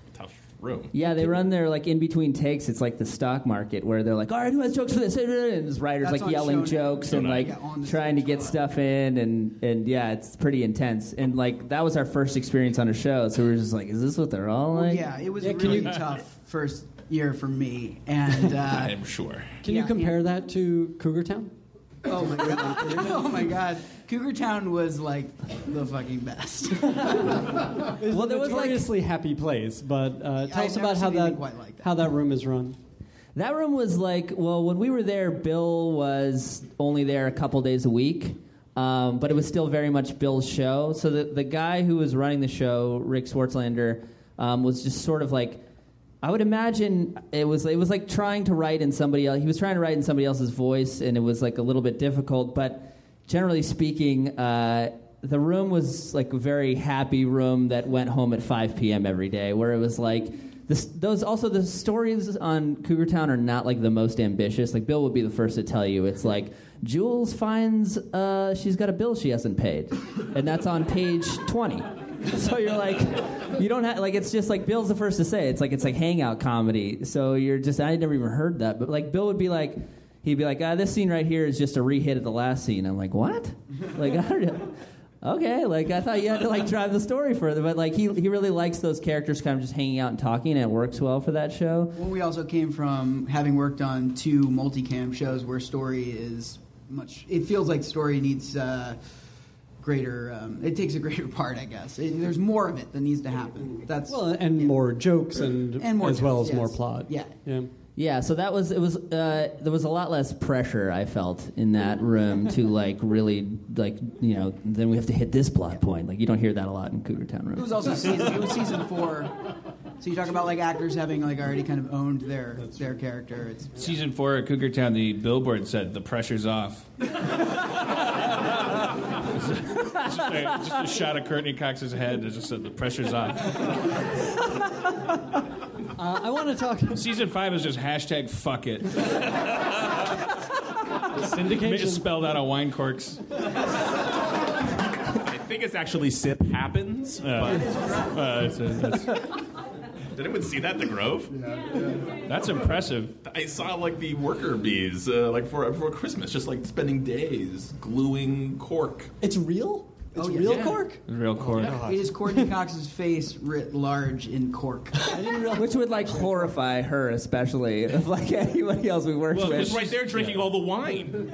room. Yeah, they run their like in between takes. It's like the stock market where they're like, all right, who has jokes for this? And this writer's like yelling jokes and like trying to get stuff in, and yeah, it's pretty intense. And like that was our first experience on a show, so we were just like, is this what they're all like? Yeah, it was a really tough first year for me, and I'm sure. Can you compare that to Cougar Town? Oh my god! Oh my god! Cougar Town was like the fucking best. Well, there was notoriously happy place, but tell us about how that room is run. That room was like, well, when we were there, Bill was only there a couple days a week, but it was still very much Bill's show. So the guy who was running the show, Rick Swartzlander, was just sort of like... I would imagine it was like trying to write in somebody else. He was trying to write in somebody else's voice, and it was like a little bit difficult. But generally speaking, the room was like a very happy room that went home at 5 p.m. every day, where it was like the stories on Cougar Town are not like the most ambitious. Like Bill would be the first to tell you, it's like Jules finds she's got a bill she hasn't paid, and that's on page 20. So you're like, you don't have, like, it's just like Bill's the first to say it. It's like hangout comedy. So you're just, I had never even heard that, but like Bill would be like, he'd be like, this scene right here is just a re-hit of the last scene. I'm like, what? Like, I don't know. Okay, like I thought you had to like drive the story further, but like he really likes those characters kind of just hanging out and talking, and it works well for that show. Well, we also came from having worked on 2 multicam shows where story is much, it feels like story needs it takes a greater part, I guess. There's more of it that needs to happen. That's more jokes and more as jokes, well as yes. More plot. Yeah. So that was there was a lot less pressure I felt in that room to like really like you know then we have to hit this plot point. Like you don't hear that a lot in Cougar Town room. It was also season 4. So you talk about like actors having like already kind of owned their character. It's, yeah. Season 4 at Cougar Town, the billboard said the pressure's off. Just a shot of Courtney Cox's head that just said, the pressure's off. I want to talk... Season 5 is just hashtag fuck it. Syndication. Just spelled out on wine corks. I think it's actually sip happens. Did anyone see that, The Grove? Yeah. That's impressive. I saw, like, the worker bees, like, for Christmas, just, like, spending days gluing cork. It's real? Cork? Real cork. Yeah. It is Courtney Cox's face writ large in cork. I didn't realize. Which would, like, horrify her, especially, if, like, anybody else we worked with. Well, she's right there drinking all the wine.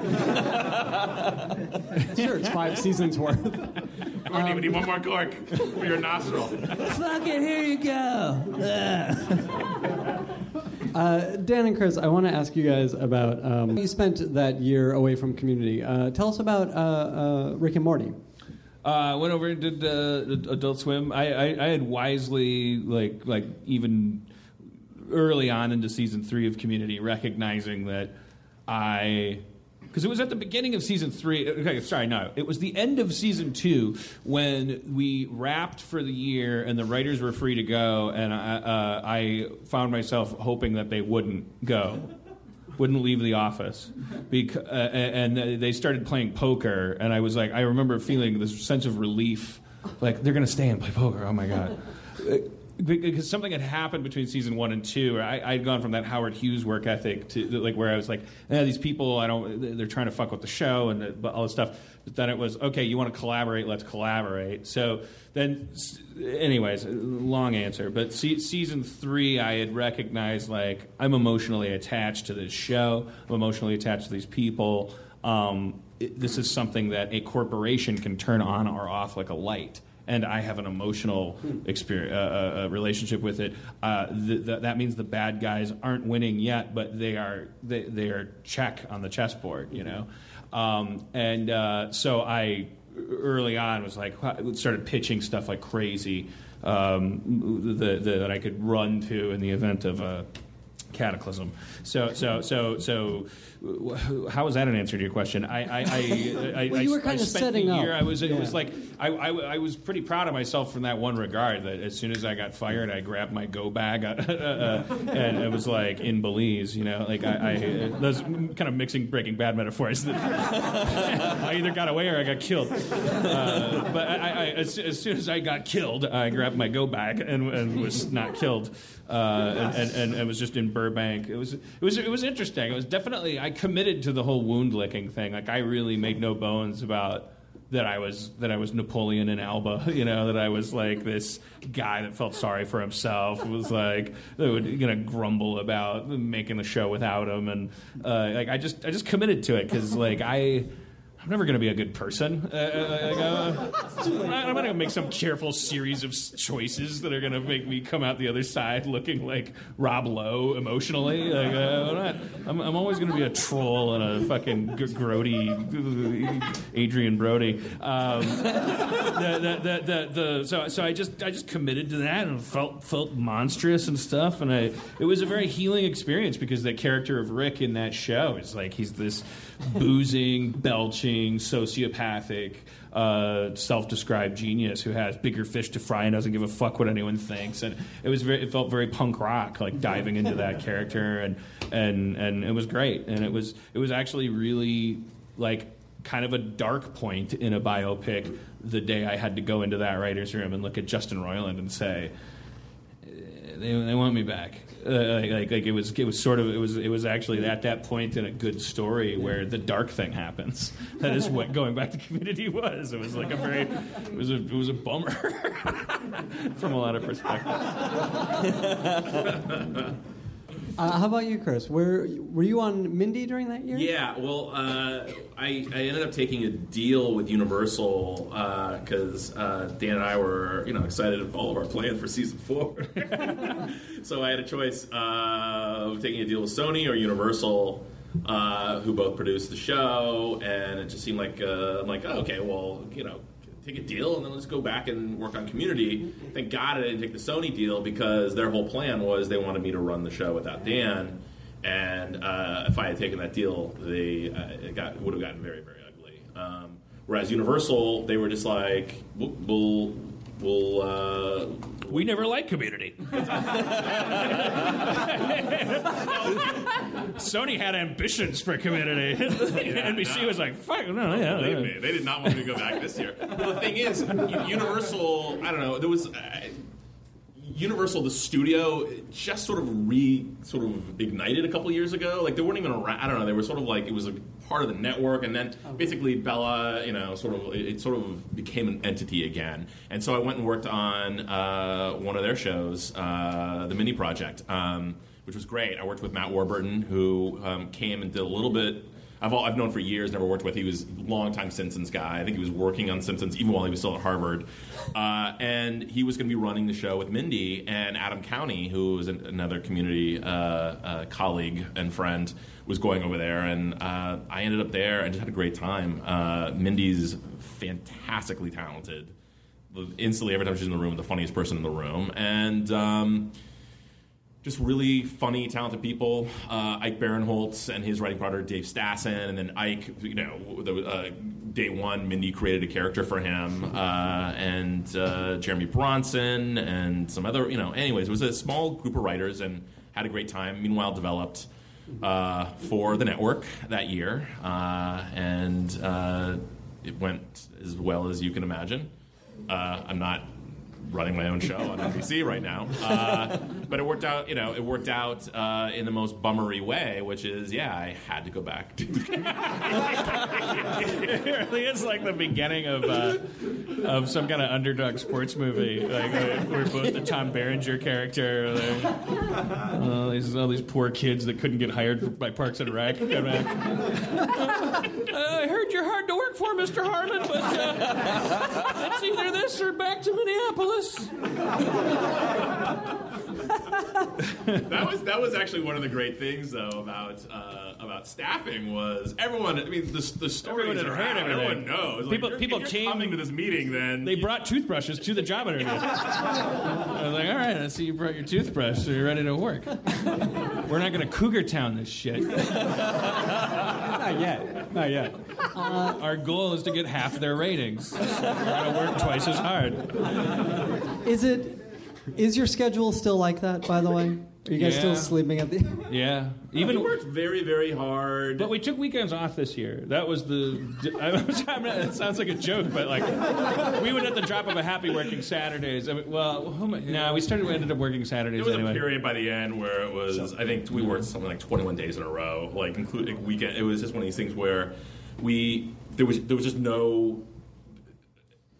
Sure, it's 5 seasons worth. We need one more cork for your nostril. Fuck it, here you go. Dan and Chris, I want to ask you guys about... you spent that year away from Community. Tell us about Rick and Morty. Went over and did Adult Swim. I had wisely like even early on into season 3 of Community, recognizing that because it was at the beginning of season 3. Okay, sorry, no. It was the end of season 2 when we wrapped for the year and the writers were free to go, and I found myself hoping that they wouldn't go. Wouldn't leave the office. Because, and they started playing poker, and I was like, I remember feeling this sense of relief. Like, they're going to stay and play poker. Oh, my God. Because something had happened between season 1 and 2. I'd gone from that Howard Hughes work ethic to like where I was like, these people, they're trying to fuck with the show and all this stuff. But then it was, okay, you want to collaborate? Let's collaborate. So then, anyways, long answer. But season 3, I had recognized like I'm emotionally attached to this show. I'm emotionally attached to these people. This is something that a corporation can turn on or off like a light. And I have an emotional experience, relationship with it. That means the bad guys aren't winning yet, but they are check on the chessboard, you know. So I early on was like started pitching stuff like crazy that I could run to in the event of a cataclysm. So how is that an answer to your question? I was pretty proud of myself from that one regard, that as soon as I got fired, I grabbed my go bag and it was like in Belize, you know, like I those kind of mixing Breaking Bad metaphors. I either got away or I got killed. But as soon as I got killed, I grabbed my go bag and was not killed. And it was just in Burbank. It was interesting. It was definitely, I committed to the whole wound licking thing. Like I really made no bones about that I was Napoleon in Alba. You know, that I was like this guy that felt sorry for himself. Was like they were gonna grumble about making the show without him, and like I just committed to it because like I'm never going to be a good person. I'm going to make some careful series of choices that are going to make me come out the other side looking like Rob Lowe emotionally. Like, I'm always going to be a troll and a fucking grody, Adrian Brody. So I just committed to that and felt monstrous and stuff. And it was a very healing experience because that character of Rick in that show is like he's this boozing, belching, sociopathic, self-described genius who has bigger fish to fry and doesn't give a fuck what anyone thinks, and it felt very punk rock, like diving into that character, and it was great, and it was actually really like kind of a dark point in a biopic. The day I had to go into that writer's room and look at Justin Roiland and say, they want me back. It was actually at that point in a good story where the dark thing happens. That is what going back to Community was. It was like it was a bummer from a lot of perspectives. How about you, Chris? Were you on Mindy during that year? Yeah. Well, I ended up taking a deal with Universal because Dan and I were excited about all of our plans for season 4. So I had a choice of taking a deal with Sony or Universal, who both produced the show, and it just seemed like I'm like, oh, okay, well, take a deal and then let's go back and work on Community. Thank God I didn't take the Sony deal because their whole plan was they wanted me to run the show without Dan, and if I had taken that deal, it would have gotten very, very ugly. Whereas Universal, they were just like, we never liked Community. Sony had ambitions for Community. NBC was like, fuck, no, yeah. Believe me, they did not want me to go back this year. Well, the thing is, Universal, I don't know, there was... Universal, the studio, just sort of ignited a couple years ago. Like, they weren't even around. I don't know. They were sort of like, it was a part of the network. And then basically Bella, it became an entity again. And so I went and worked on one of their shows, The Mini Project, which was great. I worked with Matt Warburton, who came and did a little bit. I've known for years, never worked with. He was a longtime Simpsons guy. I think he was working on Simpsons even while he was still at Harvard. And he was going to be running the show with Mindy, and Adam Cowney, who was another Community colleague and friend, was going over there. And I ended up there and just had a great time. Mindy's fantastically talented. Instantly, every time she's in the room, the funniest person in the room. And just really funny, talented people. Ike Barinholtz and his writing partner, Dave Stassen. And then Ike, you know, day one, Mindy created a character for him. And Jeremy Bronson and some other, you know. Anyways, it was a small group of writers and had a great time. Meanwhile, developed for the network that year. And it went as well as you can imagine. I'm not running my own show on NBC right now, but it worked out. You know, it worked out in the most bummery way, which is, yeah, I had to go back. It really is like the beginning of some kind of underdog sports movie. Like we're both the Tom Berenger character. All these poor kids that couldn't get hired by Parks and Rec. I heard you're hard to work for, Mr. Harmon, but it's either this or back to Minneapolis. That was actually one of the great things, though, about staffing was everyone. I mean, the stories are out. Everyone knows. People came coming to this meeting. Then they brought toothbrushes to the job interview. I was like, all right, I see you brought your toothbrush, so you're ready to work. We're not going to Cougar Town this shit. Not yet. Our goal is to get half their ratings. We're going to work twice as hard. Is your schedule still like that, by the way? Are you guys still sleeping at the... Yeah. We worked very, very hard. But we took weekends off this year. That was the... It sounds like a joke, but like... We would at the drop of a happy working Saturdays. I mean, we ended up working Saturdays anyway. There was a period by the end where it was... I think we worked something like 21 days in a row, like including weekend. It was just one of these things where there was just no...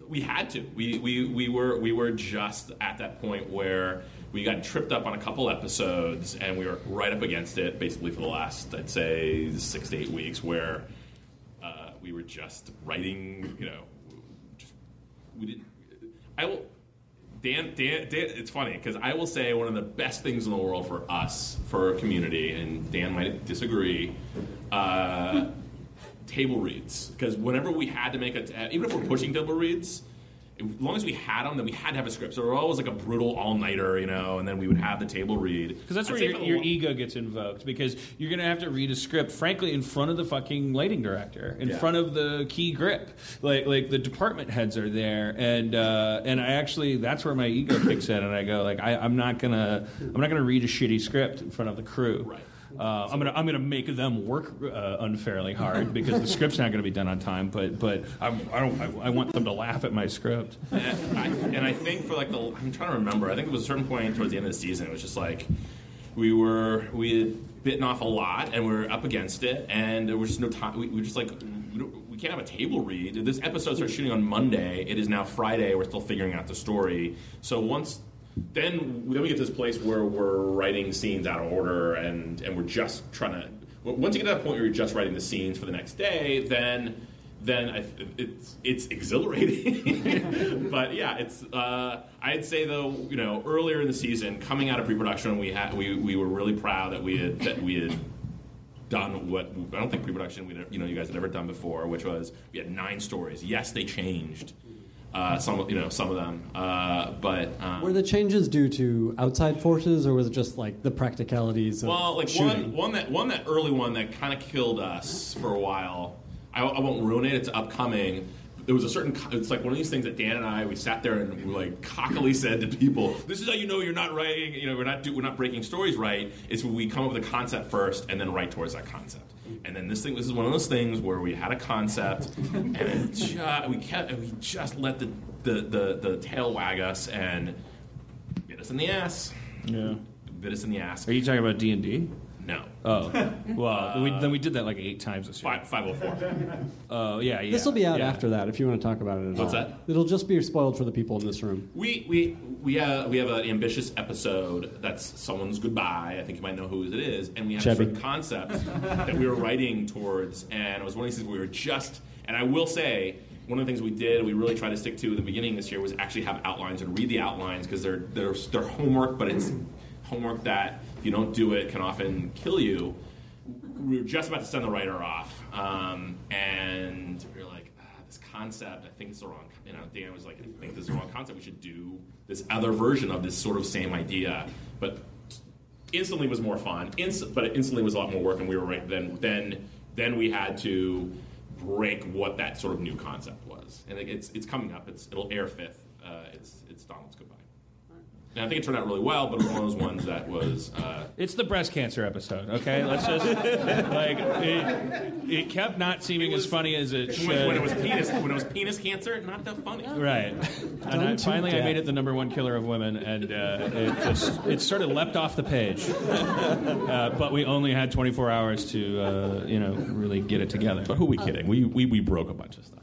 We had to. We were just at that point where we got tripped up on a couple episodes, and we were right up against it basically for the last, I'd say, 6 to 8 weeks, where we were just writing. You know, just we didn't. I will. Dan. It's funny because I will say one of the best things in the world for us, for Community, and Dan might disagree. Table reads, because whenever we had to make even if we're pushing table reads, as long as we had them, then we had to have a script. So it was always like a brutal all-nighter, you know, and then we would have the table read. Because that's where your ego gets invoked, because you're going to have to read a script, frankly, in front of the fucking lighting director, in front of the key grip. Like the department heads are there, and I actually, that's where my ego kicks in, and I go, like, I'm not gonna read a shitty script in front of the crew. Right. I'm gonna make them work unfairly hard because the script's not gonna be done on time. But I want them to laugh at my script. And I think for like I'm trying to remember. I think it was a certain point towards the end of the season. It was just like we had bitten off a lot and we were up against it, and there was just no time. We were just like we can't have a table read. This episode starts shooting on Monday. It is now Friday. We're still figuring out the story. So once. Then we get to this place where we're writing scenes out of order, and we're just trying to. Once you get to that point where you're just writing the scenes for the next day, then it's exhilarating. But yeah, it's. I'd say though, you know, earlier in the season, coming out of pre-production, we were really proud that we had done what I don't think pre-production you guys had ever done before, which was we had 9 stories. Yes, they changed. Some of them. Were the changes due to outside forces, or was it just like the practicalities of shooting? One early one that kind of killed us for a while. I won't ruin it. It's upcoming. There was a certain. It's like one of these things that Dan and we sat there and we like cockily said to people, "This is how you know you're not writing. You know we're not breaking stories right. It's when we come up with a concept first and then write towards that concept." And then this is one of those things where we had a concept, and we just let the tail wag us and bit us in the ass. Yeah, bit us in the ass. Are you talking about D&D? No. Oh. Well, we did that like 8 times this year. 504. Oh, yeah. This will be out after that if you want to talk about it at all. What's that? It'll just be spoiled for the people in this room. We have an ambitious episode that's someone's goodbye. I think you might know who it is. And we have a certain concept that we were writing towards. And it was one of these things we were just... And I will say... One of the things we did, we really tried to stick to in the beginning this year, was actually have outlines and read the outlines because they're homework, but it's homework that if you don't do it can often kill you. We were just about to send the writer off, and we were like, this concept, I think it's the wrong. You know, Dan was like, I think this is the wrong concept. We should do this other version of this sort of same idea, but instantly was more fun. But it instantly was a lot more work, and we were right then we had to break what that sort of new concept was, and it's coming up. It'll air 5th. It's Donald's Goodbye, and I think it turned out really well. But it was one of those ones that was. It's the breast cancer episode. Okay, let's just like it kept not seeming as funny as it should. When it was penis cancer, not that funny. Right. And I made it the number 1 killer of women, and it sort of leapt off the page. But we only had 24 hours to really get it together. But who are we kidding? We broke a bunch of stuff.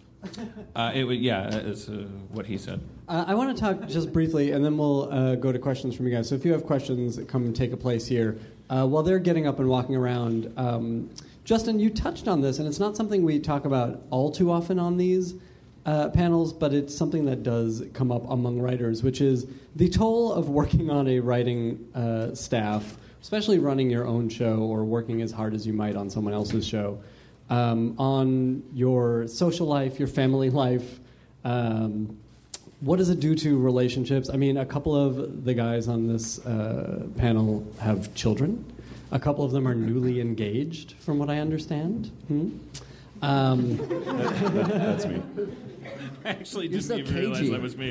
It's what he said. I want to talk just briefly, and then we'll go to questions from you guys. So if you have questions, come and take a place here. While they're getting up and walking around, Justin, you touched on this, and it's not something we talk about all too often on these panels, but it's something that does come up among writers, which is the toll of working on a writing staff, especially running your own show or working as hard as you might on someone else's show. On your social life, your family life, what does it do to relationships? I mean, a couple of the guys on this panel have children. A couple of them are newly engaged, from what I understand. That's me. I actually didn't even realize that was me.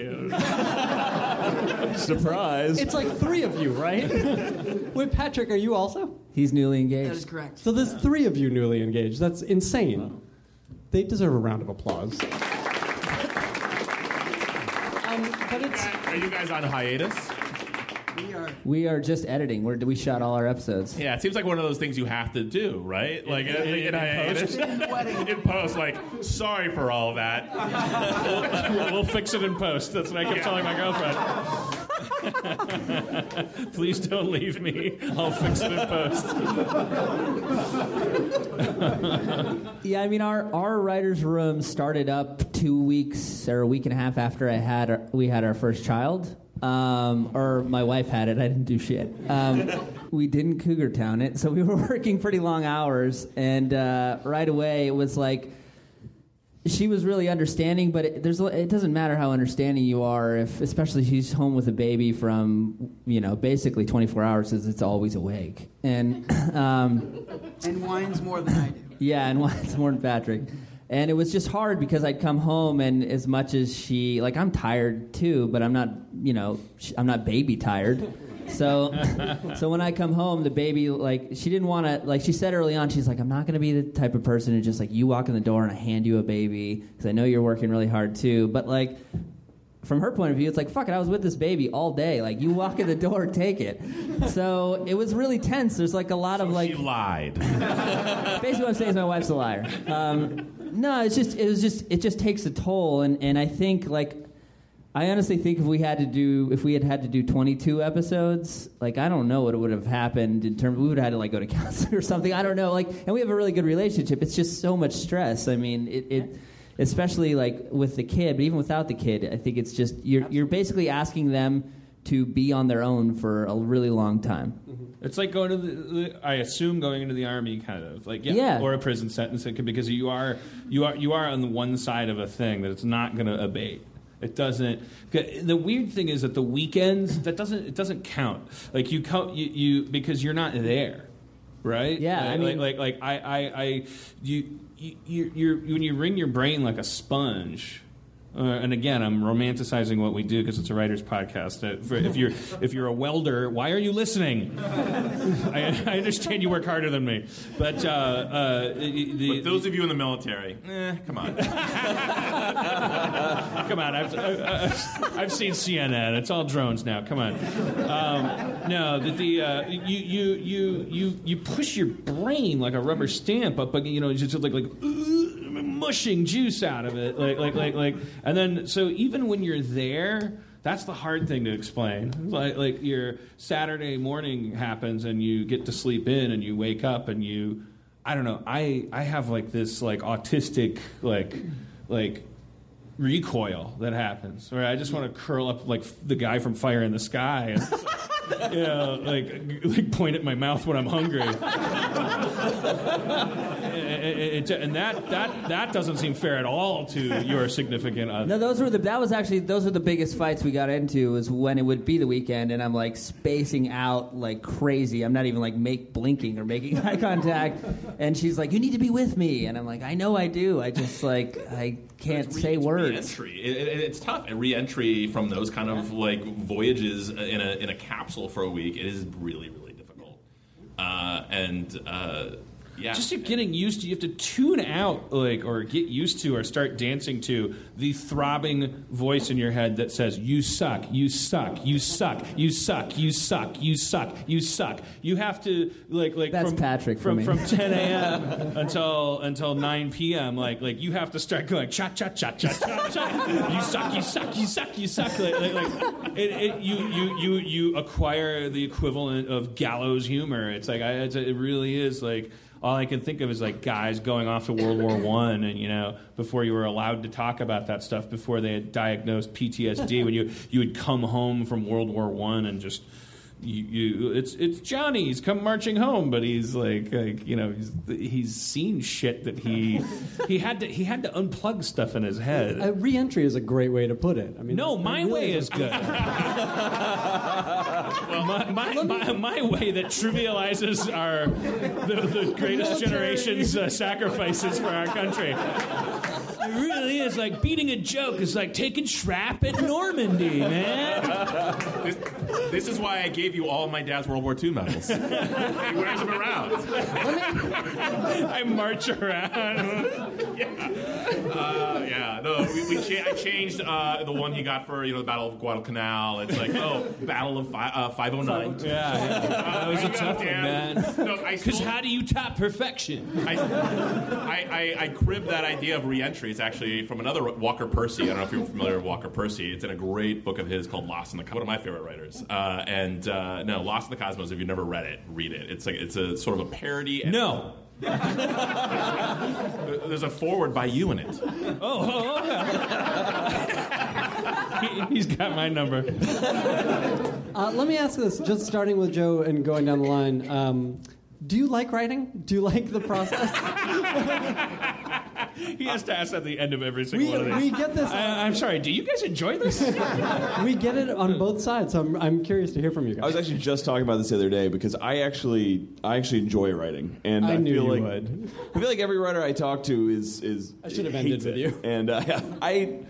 Surprise. It's like 3 of you, right? Wait, Patrick, are you also? He's newly engaged. That is correct. So there's 3 of you newly engaged. That's insane. Wow. They deserve a round of applause. Are you guys on hiatus? We are just editing. We shot all our episodes. Yeah, it seems like one of those things you have to do, right? Like in post, like, sorry for all that. We'll fix it in post. That's what I kept telling my girlfriend. Please don't leave me. I'll fix it in post. Yeah, I mean, our writer's room started up 2 weeks or a week and a half after we had our first child. Or my wife had it. I didn't do shit. We didn't Cougar Town it, so we were working pretty long hours. And right away, it was like she was really understanding. But it doesn't matter how understanding you are, especially she's home with a baby from basically 24 hours, because it's always awake and whines more than I do. Yeah, and whines more than Patrick. And it was just hard because I'd come home, and as much as she, like, I'm tired too, but I'm not, I'm not baby tired. So when I come home, the baby, like, she didn't want to, like, she said early on, she's like, I'm not going to be the type of person who just, like, you walk in the door and I hand you a baby, because I know you're working really hard too. But, like, from her point of view, it's like, fuck it, I was with this baby all day. Like, you walk in the door, take it. So it was really tense. There's, like, a lot of, like... She lied. Basically what I'm saying is my wife's a liar. No, it just takes a toll, and I think, like, I honestly think if we had had to do 22 episodes, like, I don't know what would have happened in terms. We would have had to, like, go to counseling or something. I don't know, like, and we have a really good relationship. It's just so much stress. I mean, it especially, like, with the kid, but even without the kid, I think it's just you're basically asking them to be on their own for a really long time. Mm-hmm. It's like going to the army, kind of, like, or a prison sentence, because you are on the one side of a thing that it's not going to abate. It doesn't. The weird thing is that the weekends it doesn't count. Like, you because you're not there, right? Yeah, like, I mean, like I you when you wring your brain like a sponge. And again, I'm romanticizing what we do because it's a writer's podcast. If you're a welder, why are you listening? I understand you work harder than me, but those of you in the military, come on, come on. I've seen CNN. It's all drones now. Come on. You push your brain like a rubber stamp up, just like mushing juice out of it, like. And then, so even when you're there, that's the hard thing to explain. Like your Saturday morning happens, and you get to sleep in, and you wake up, and you, I don't know. I have like this like autistic like recoil that happens, where I just want to curl up like the guy from Fire in the Sky, and like point at my mouth when I'm hungry. And that doesn't seem fair at all to your significant other. No, those were the biggest fights we got into, was when it would be the weekend and I'm like spacing out like crazy. I'm not even like blinking or making eye contact. And she's like, "You need to be with me," and I'm like, "I know I do. I just like I can't say words." Re-entry. It's tough. Re-entry from those kind of like voyages in a capsule for a week. It is really, really difficult. Yeah. Just getting used to, you have to tune out, or get used to, or start dancing to the throbbing voice in your head that says, "You suck, you suck, you suck, you suck, you suck, you suck, you suck." You have to like that's Patrick for me. From 10 a.m. until 9 p.m. Like you have to start going cha cha cha cha cha cha. You suck, you suck, you suck, you suck. Like it you acquire the equivalent of gallows humor. It's like it really is like. All I can think of is like guys going off to World War I, and before you were allowed to talk about that stuff, before they had diagnosed PTSD, when you would come home from World War I and just it's Johnny. He's come marching home, but he's he's seen shit that he had to unplug stuff in his head. A reentry is a great way to put it. I mean, no, my really way is good. Well, my way that trivializes our the greatest generation's sacrifices for our country. It really is like beating a joke is like taking shrap at Normandy, man. This is why I gave you all of my dad's World War II medals. He wears them around. I march around. I changed the one he got for the Battle of Guadalcanal. It's like, Battle of 509. Yeah. That was a tough one, man. Because how do you top perfection? I cribbed that idea of reentry. It's actually from another Walker Percy. I don't know if you're familiar with Walker Percy. It's in a great book of his called Lost in the Cosmos. One of my favorite writers. Lost in the Cosmos. If you've never read it, read it. It's like it's a sort of a parody. No. There's a foreword by you in it. Oh yeah. He's got my number. Let me ask this, just starting with Joe and going down the line. Do you like writing? Do you like the process? He has to ask at the end of every single one of these. We get this. I'm sorry. Do you guys enjoy this? We get it on both sides. So I'm curious to hear from you guys. I was actually just talking about this the other day because I actually enjoy writing, and I knew feel you like would. I feel like every writer I talk to is I should have ended with you. And I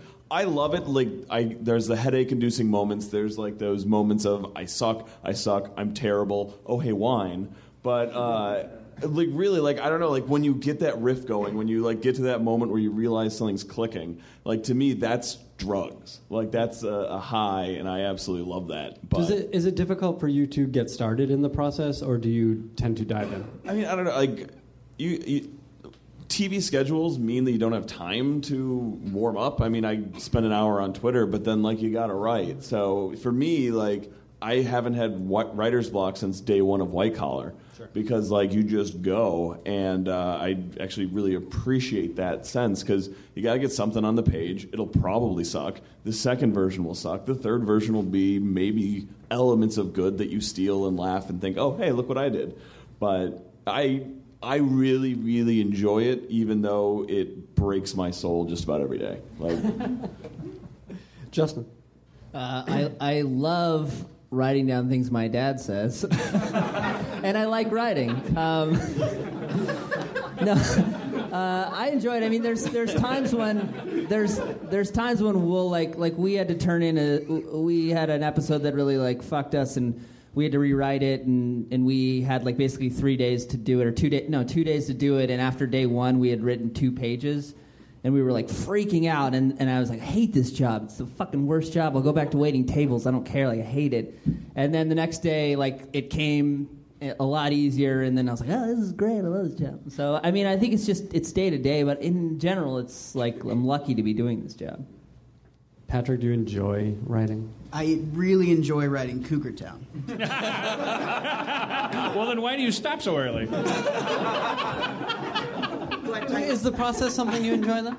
love it. Like there's the headache-inducing moments. There's like those moments of I suck, I'm terrible. Oh hey, wine. But like really, like I don't know, like when you get that riff going, when you like get to that moment where you realize something's clicking, like to me that's drugs. Like that's a high, and I absolutely love that. But is it difficult for you to get started in the process, or do you tend to dive in? I mean, I don't know. Like you TV schedules mean that you don't have time to warm up. I mean, I spend an hour on Twitter, but then like you gotta write. So for me, like I haven't had writer's block since day one of White Collar. Because like you just go, and I actually really appreciate that sense, because you got to get something on the page. It'll probably suck. The second version will suck. The third version will be maybe elements of good that you steal and laugh and think, oh hey, look what I did. But I really, really enjoy it, even though it breaks my soul just about every day. Like Justin, I love writing down things my dad says. And I like writing. No, I enjoy it. I mean, there's times when we'll like we had to turn in an episode that really like fucked us, and we had to rewrite it, and we had like basically 3 days to do it, or 2 days to do it, and after day one we had written 2 pages. And we were like freaking out, and I was like, I hate this job. It's the fucking worst job. I'll go back to waiting tables. I don't care. Like, I hate it. And then the next day, like, it came a lot easier. And then I was like, oh, this is great. I love this job. So, I mean, I think it's just, it's day to day. But in general, it's like, I'm lucky to be doing this job. Patrick, do you enjoy writing? I really enjoy writing Cougar Town. Well, then why do you stop so early? Is the process something you enjoy, though?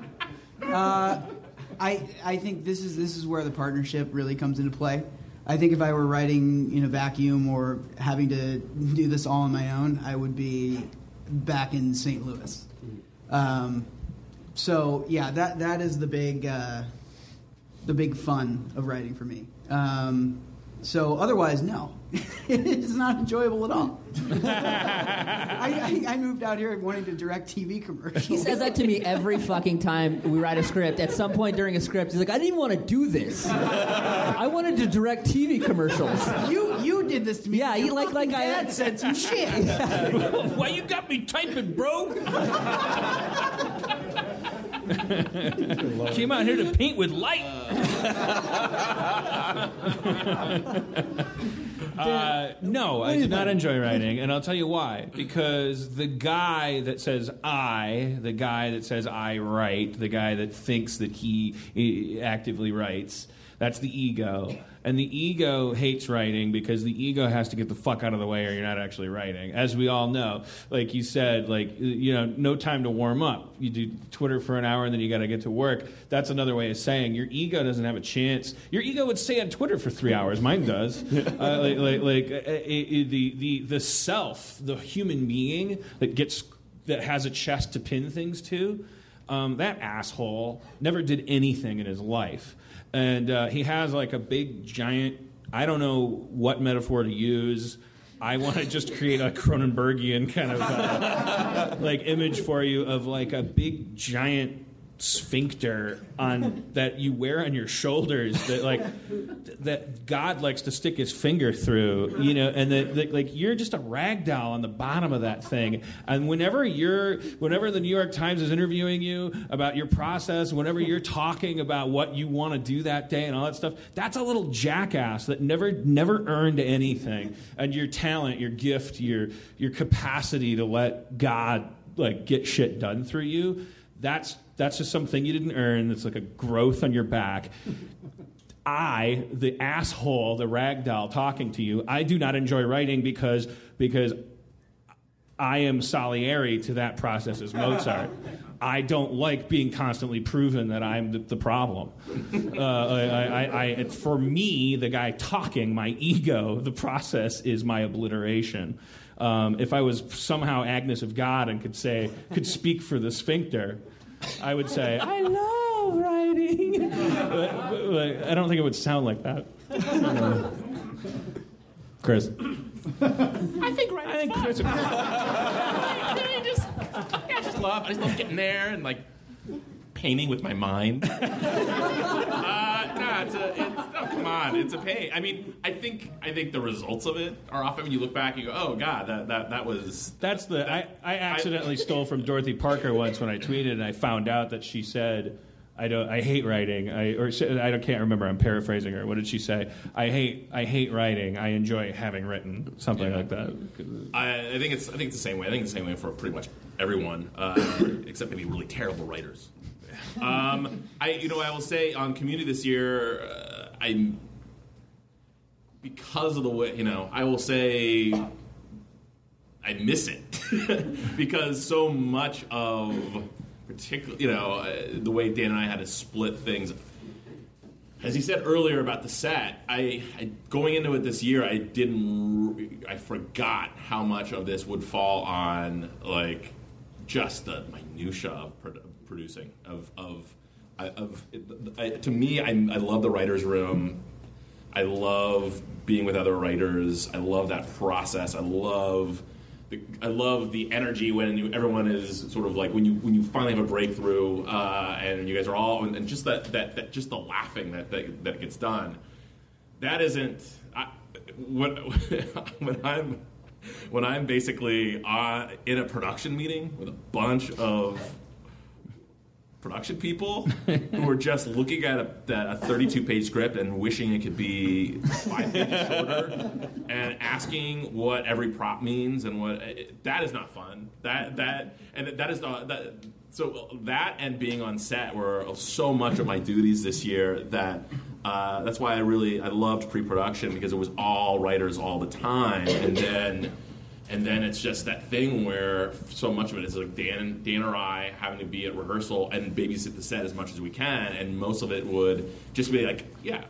I think this is where the partnership really comes into play. I think if I were writing in a vacuum or having to do this all on my own, I would be back in St. Louis. So yeah, that is the big fun of writing for me. So otherwise, no. It's not enjoyable at all. I moved out here wanting to direct TV commercials. He says that to me every fucking time we write a script. At some point during a script, he's like, I didn't even want to do this. I wanted to direct TV commercials. You did this to me. Yeah, you like I had said some shit. Yeah. Why you got me typing, bro? Came out here to paint with light. No, I did not enjoy writing, and I'll tell you why. Because the guy that says I write, the guy that thinks that he actively writes, that's the ego. And the ego hates writing because the ego has to get the fuck out of the way, or you're not actually writing. As we all know, like you said, like, you know, no time to warm up. You do Twitter for an hour and then you got to get to work. That's another way of saying your ego doesn't have a chance. Your ego would stay on Twitter for 3 hours. Mine does. The self, the human being that has a chest to pin things to. That asshole never did anything in his life. And he has like a big, giant, I don't know what metaphor to use. I want to just create a Cronenbergian kind of like image for you of like a big, giant sphincter on that you wear on your shoulders that like that God likes to stick his finger through, you know, and that like you're just a rag doll on the bottom of that thing. And whenever the New York Times is interviewing you about your process, whenever you're talking about what you want to do that day and all that stuff, that's a little jackass that never earned anything. And your talent, your gift, your capacity to let God like get shit done through you, that's just something you didn't earn. It's like a growth on your back. I, the asshole, the ragdoll talking to you, I do not enjoy writing because I am Salieri to that process as Mozart. I don't like being constantly proven that I'm the problem. For me, the guy talking, my ego, the process is my obliteration. If I was somehow Agnes of God and could speak for the sphincter, I would say, I love writing. But I don't think it would sound like that. Chris. I think writing's fun. Chris would be I just love getting there and, like, painting with my mind. Come on, it's a pain. I mean, I think the results of it are often when you look back, you go, oh God, that was. That's the I accidentally stole from Dorothy Parker once when I tweeted, and I found out that she said, I hate writing. I can't remember. I'm paraphrasing her. What did she say? I hate writing. I enjoy having written something like that. I think it's the same way. I think it's the same way for pretty much everyone, except maybe really terrible writers. I will say on Community this year, because of the way, you know, I will say I miss it because so much of particularly, you know, the way Dan and I had to split things. As he said earlier about the set, I going into it this year, I forgot how much of this would fall on like just the minutia of producing to me, I love the writer's room. I love being with other writers. I love that process. I love I love the energy when everyone is sort of like when you finally have a breakthrough and you guys are all and just that just the laughing that gets done. That isn't when I'm basically in a production meeting with a bunch of production people who are just looking at a 32-page script and wishing it could be 5 pages shorter, and asking what every prop means and that is not fun. That and being on set were so much of my duties this year that that's why I loved pre-production, because it was all writers all the time, and then it's just that thing where so much of it is like Dan or I having to be at rehearsal and babysit the set as much as we can, and most of it would just be like, yeah,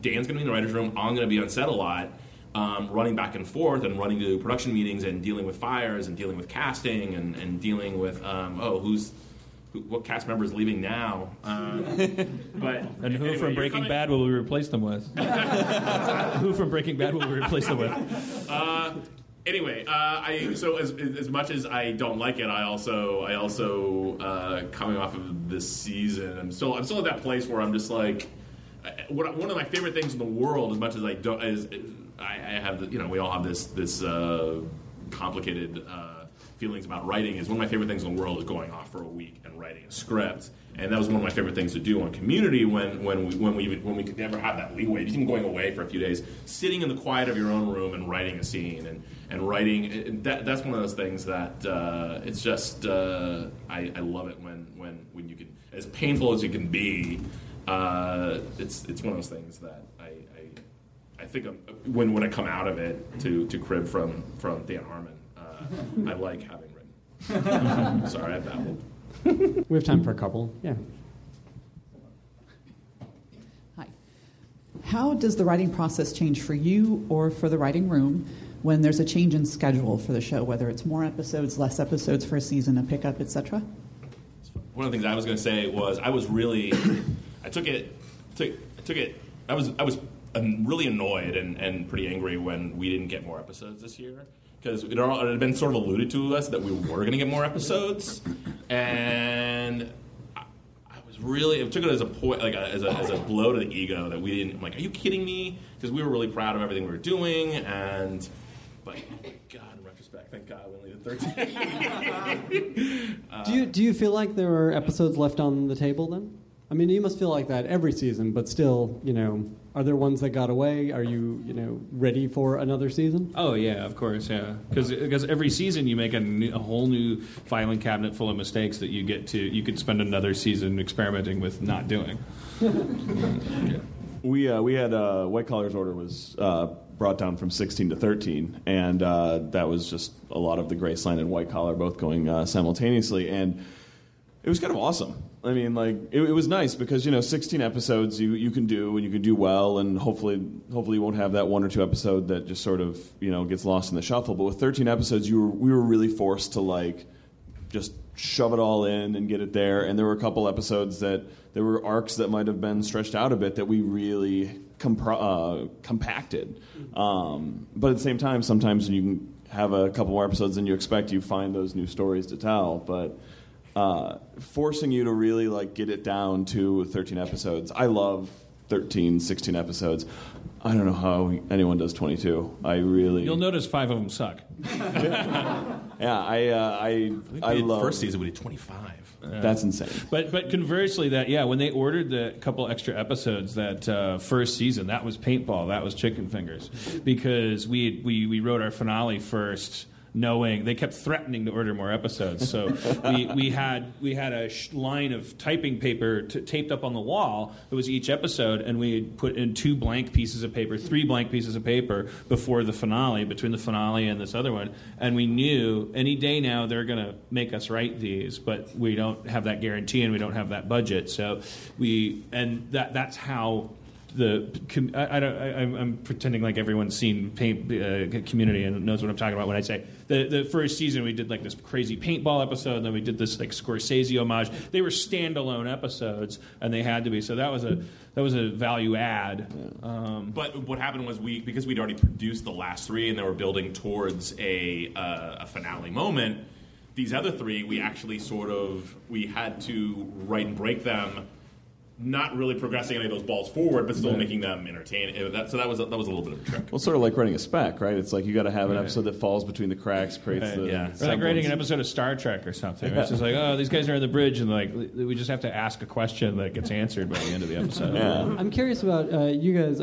Dan's going to be in the writer's room, I'm going to be on set a lot, running back and forth and running to production meetings and dealing with fires and dealing with casting and dealing with, what cast member is leaving now? Who from Breaking Bad will we replace them with? Who from Breaking Bad will we replace them with? Anyway, as much as I don't like it, I also coming off of this season, I'm still at that place where I'm just like, one of my favorite things in the world, as much as I don't, is I have the, we all have this complicated feelings about writing, is one of my favorite things in the world is going off for a week and writing a script, and that was one of my favorite things to do on Community when we could never have that leeway, even going away for a few days, sitting in the quiet of your own room and writing a scene and writing. That's one of those things that it's just I love it when you can, as painful as it can be. It's one of those things that I think when I come out of it to crib from Dan Harmon. I like having written. Sorry, I babbled. We have time for a couple. Yeah. Hi. How does the writing process change for you or for the writing room when there's a change in schedule for the show, whether it's more episodes, less episodes for a season, a pickup, etc.? One of the things I was going to say was I was really annoyed and pretty angry when we didn't get more episodes this year. Because it had been sort of alluded to us that we were going to get more episodes, and I took it as a point, like as a blow to the ego that we didn't. I'm like, are you kidding me? Because we were really proud of everything we were doing, but God, in retrospect, thank God we only did 13. Do you feel like there were episodes left on the table then? I mean, you must feel like that every season, but still, are there ones that got away? Are you, ready for another season? Oh, yeah, of course, yeah. Because every season you make a whole new filing cabinet full of mistakes that you could spend another season experimenting with not doing. Yeah. We had White Collar's order was brought down from 16 to 13, and that was just a lot of the Graceland and White Collar both going simultaneously, and it was kind of awesome. I mean, like, it was nice because, 16 episodes you can do, and you can do well, and hopefully you won't have that one or two episode that just sort of, gets lost in the shuffle. But with 13 episodes, we were really forced to, like, just shove it all in and get it there. And there were a couple episodes that there were arcs that might have been stretched out a bit that we really compacted. But at the same time, sometimes you can have a couple more episodes than you expect. You find those new stories to tell, but... forcing you to really, like, get it down to 13 episodes. I love 13, 16 episodes. I don't know how anyone does 22. I really... You'll notice 5 of them suck. Yeah, I love... First season, we did 25. That's insane. But conversely, when they ordered the couple extra episodes that first season, that was paintball, that was chicken fingers. Because we wrote our finale first... knowing they kept threatening to order more episodes, so we had a line of typing paper taped up on the wall that was each episode, and we had put in 3 blank pieces of paper before the finale, between the finale and this other one, and we knew any day now they're going to make us write these, but we don't have that guarantee and we don't have that budget, so that's how I'm pretending like everyone's seen Community and knows what I'm talking about when I say the first season we did like this crazy paintball episode, and then we did this like Scorsese homage. They were standalone episodes, and they had to be. So that was a value add. Yeah. But what happened was because we'd already produced the last three, and they were building towards a finale moment. These other three, we actually we had to write and break them. Not really progressing any of those balls forward, but still making them entertaining. So that was a little bit of a trick. Well, sort of like writing a spec, right? It's like you got to have an episode that falls between the cracks, creates the. Yeah. Or like writing an episode of Star Trek or something. It's just like, oh, these guys are on the bridge, and like we just have to ask a question that gets answered by the end of the episode. Yeah. I'm curious about you guys,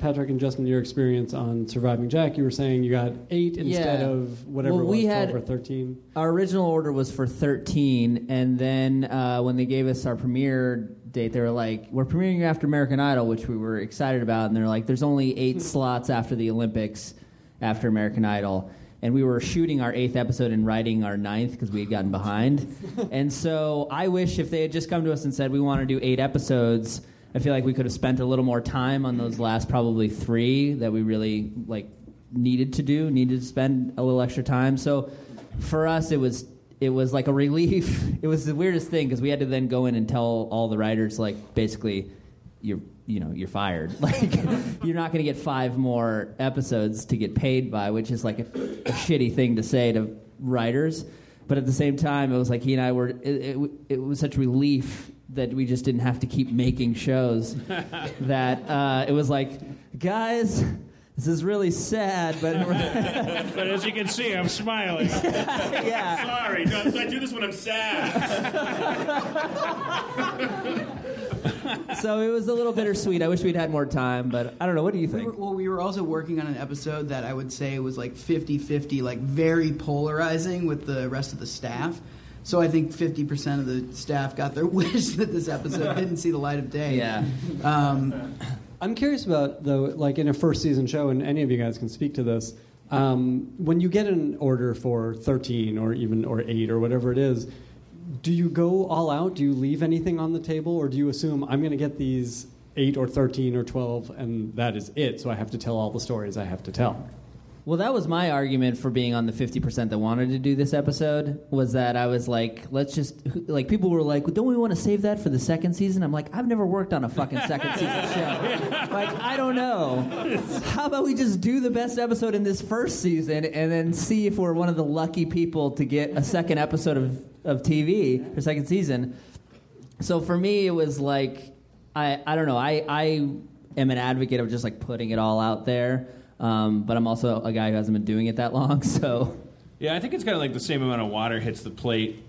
Patrick and Justin, your experience on Surviving Jack. You were saying you got 8 instead of whatever it was, 12 or 13. Our original order was for 13, and then when they gave us our premiere date, they were like, we're premiering after American Idol, which we were excited about, and they're like, there's only 8 slots after the Olympics after American Idol, and we were shooting our 8th episode and writing our 9th because we had gotten behind. And so I wish if they had just come to us and said we want to do 8 episodes, I feel like we could have spent a little more time on those last probably 3 that we really like needed to spend a little extra time. So for us it was like a relief. It was the weirdest thing because we had to then go in and tell all the writers, like, basically, you're fired. Like, you're not going to get 5 more episodes to get paid by, which is like a shitty thing to say to writers. But at the same time, it was like he and I were. It was such relief that we just didn't have to keep making shows. That it was like, guys, this is really sad, but... but as you can see, I'm smiling. Yeah. I'm sorry. No, I do this when I'm sad. So it was a little bittersweet. I wish we'd had more time, but I don't know. What do you think? We were also working on an episode that I would say was like 50-50, like very polarizing with the rest of the staff. So I think 50% of the staff got their wish that this episode didn't see the light of day. Yeah. I'm curious about, though, like in a first season show, and any of you guys can speak to this, when you get an order for 13 or 8 or whatever it is, do you go all out? Do you leave anything on the table? Or do you assume, I'm going to get these 8 or 13 or 12, and that is it, so I have to tell all the stories I have to tell? Well, that was my argument for being on the 50% that wanted to do this episode, was that I was like, let's just... Like, people were like, well, don't we want to save that for the second season? I'm like, I've never worked on a fucking second season show. Like, I don't know. How about we just do the best episode in this first season and then see if we're one of the lucky people to get a second episode of TV, or second season. So for me, it was like... I don't know. I am an advocate of just, like, putting it all out there. But I'm also a guy who hasn't been doing it that long, so... Yeah, I think it's kind of like the same amount of water hits the plate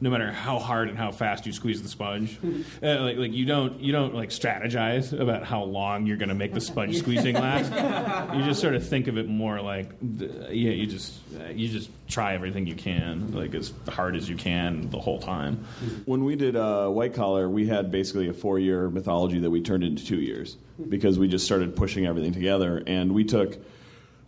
no matter how hard and how fast you squeeze the sponge. Like you don't like strategize about how long you're going to make the sponge squeezing last. You just sort of think of it more like, you just try everything you can, like as hard as you can the whole time. When we did White Collar, we had basically a 4-year mythology that we turned into 2 years because we just started pushing everything together, and we took...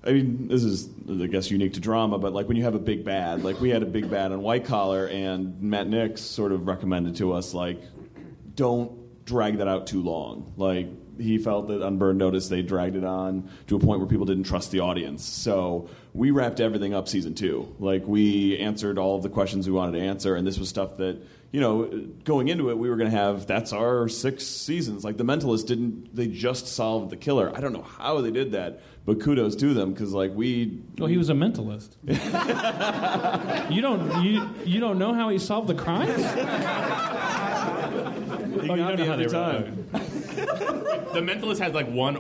I mean, this is, I guess, unique to drama, but, like, when you have a big bad, like, we had a big bad on White Collar, and Matt Nix sort of recommended to us, like, don't drag that out too long. Like, he felt that on Burn Notice they dragged it on to a point where people didn't trust the audience. So we wrapped everything up season 2. Like, we answered all of the questions we wanted to answer, and this was stuff that... You know, going into it, we were going to have, that's our 6 seasons. Like, The Mentalist they just solved the killer. I don't know how they did that, but kudos to them, because, like, we... Well, he was a mentalist. You don't know how he solved the crime? You don't know how they time. The Mentalist has, like, I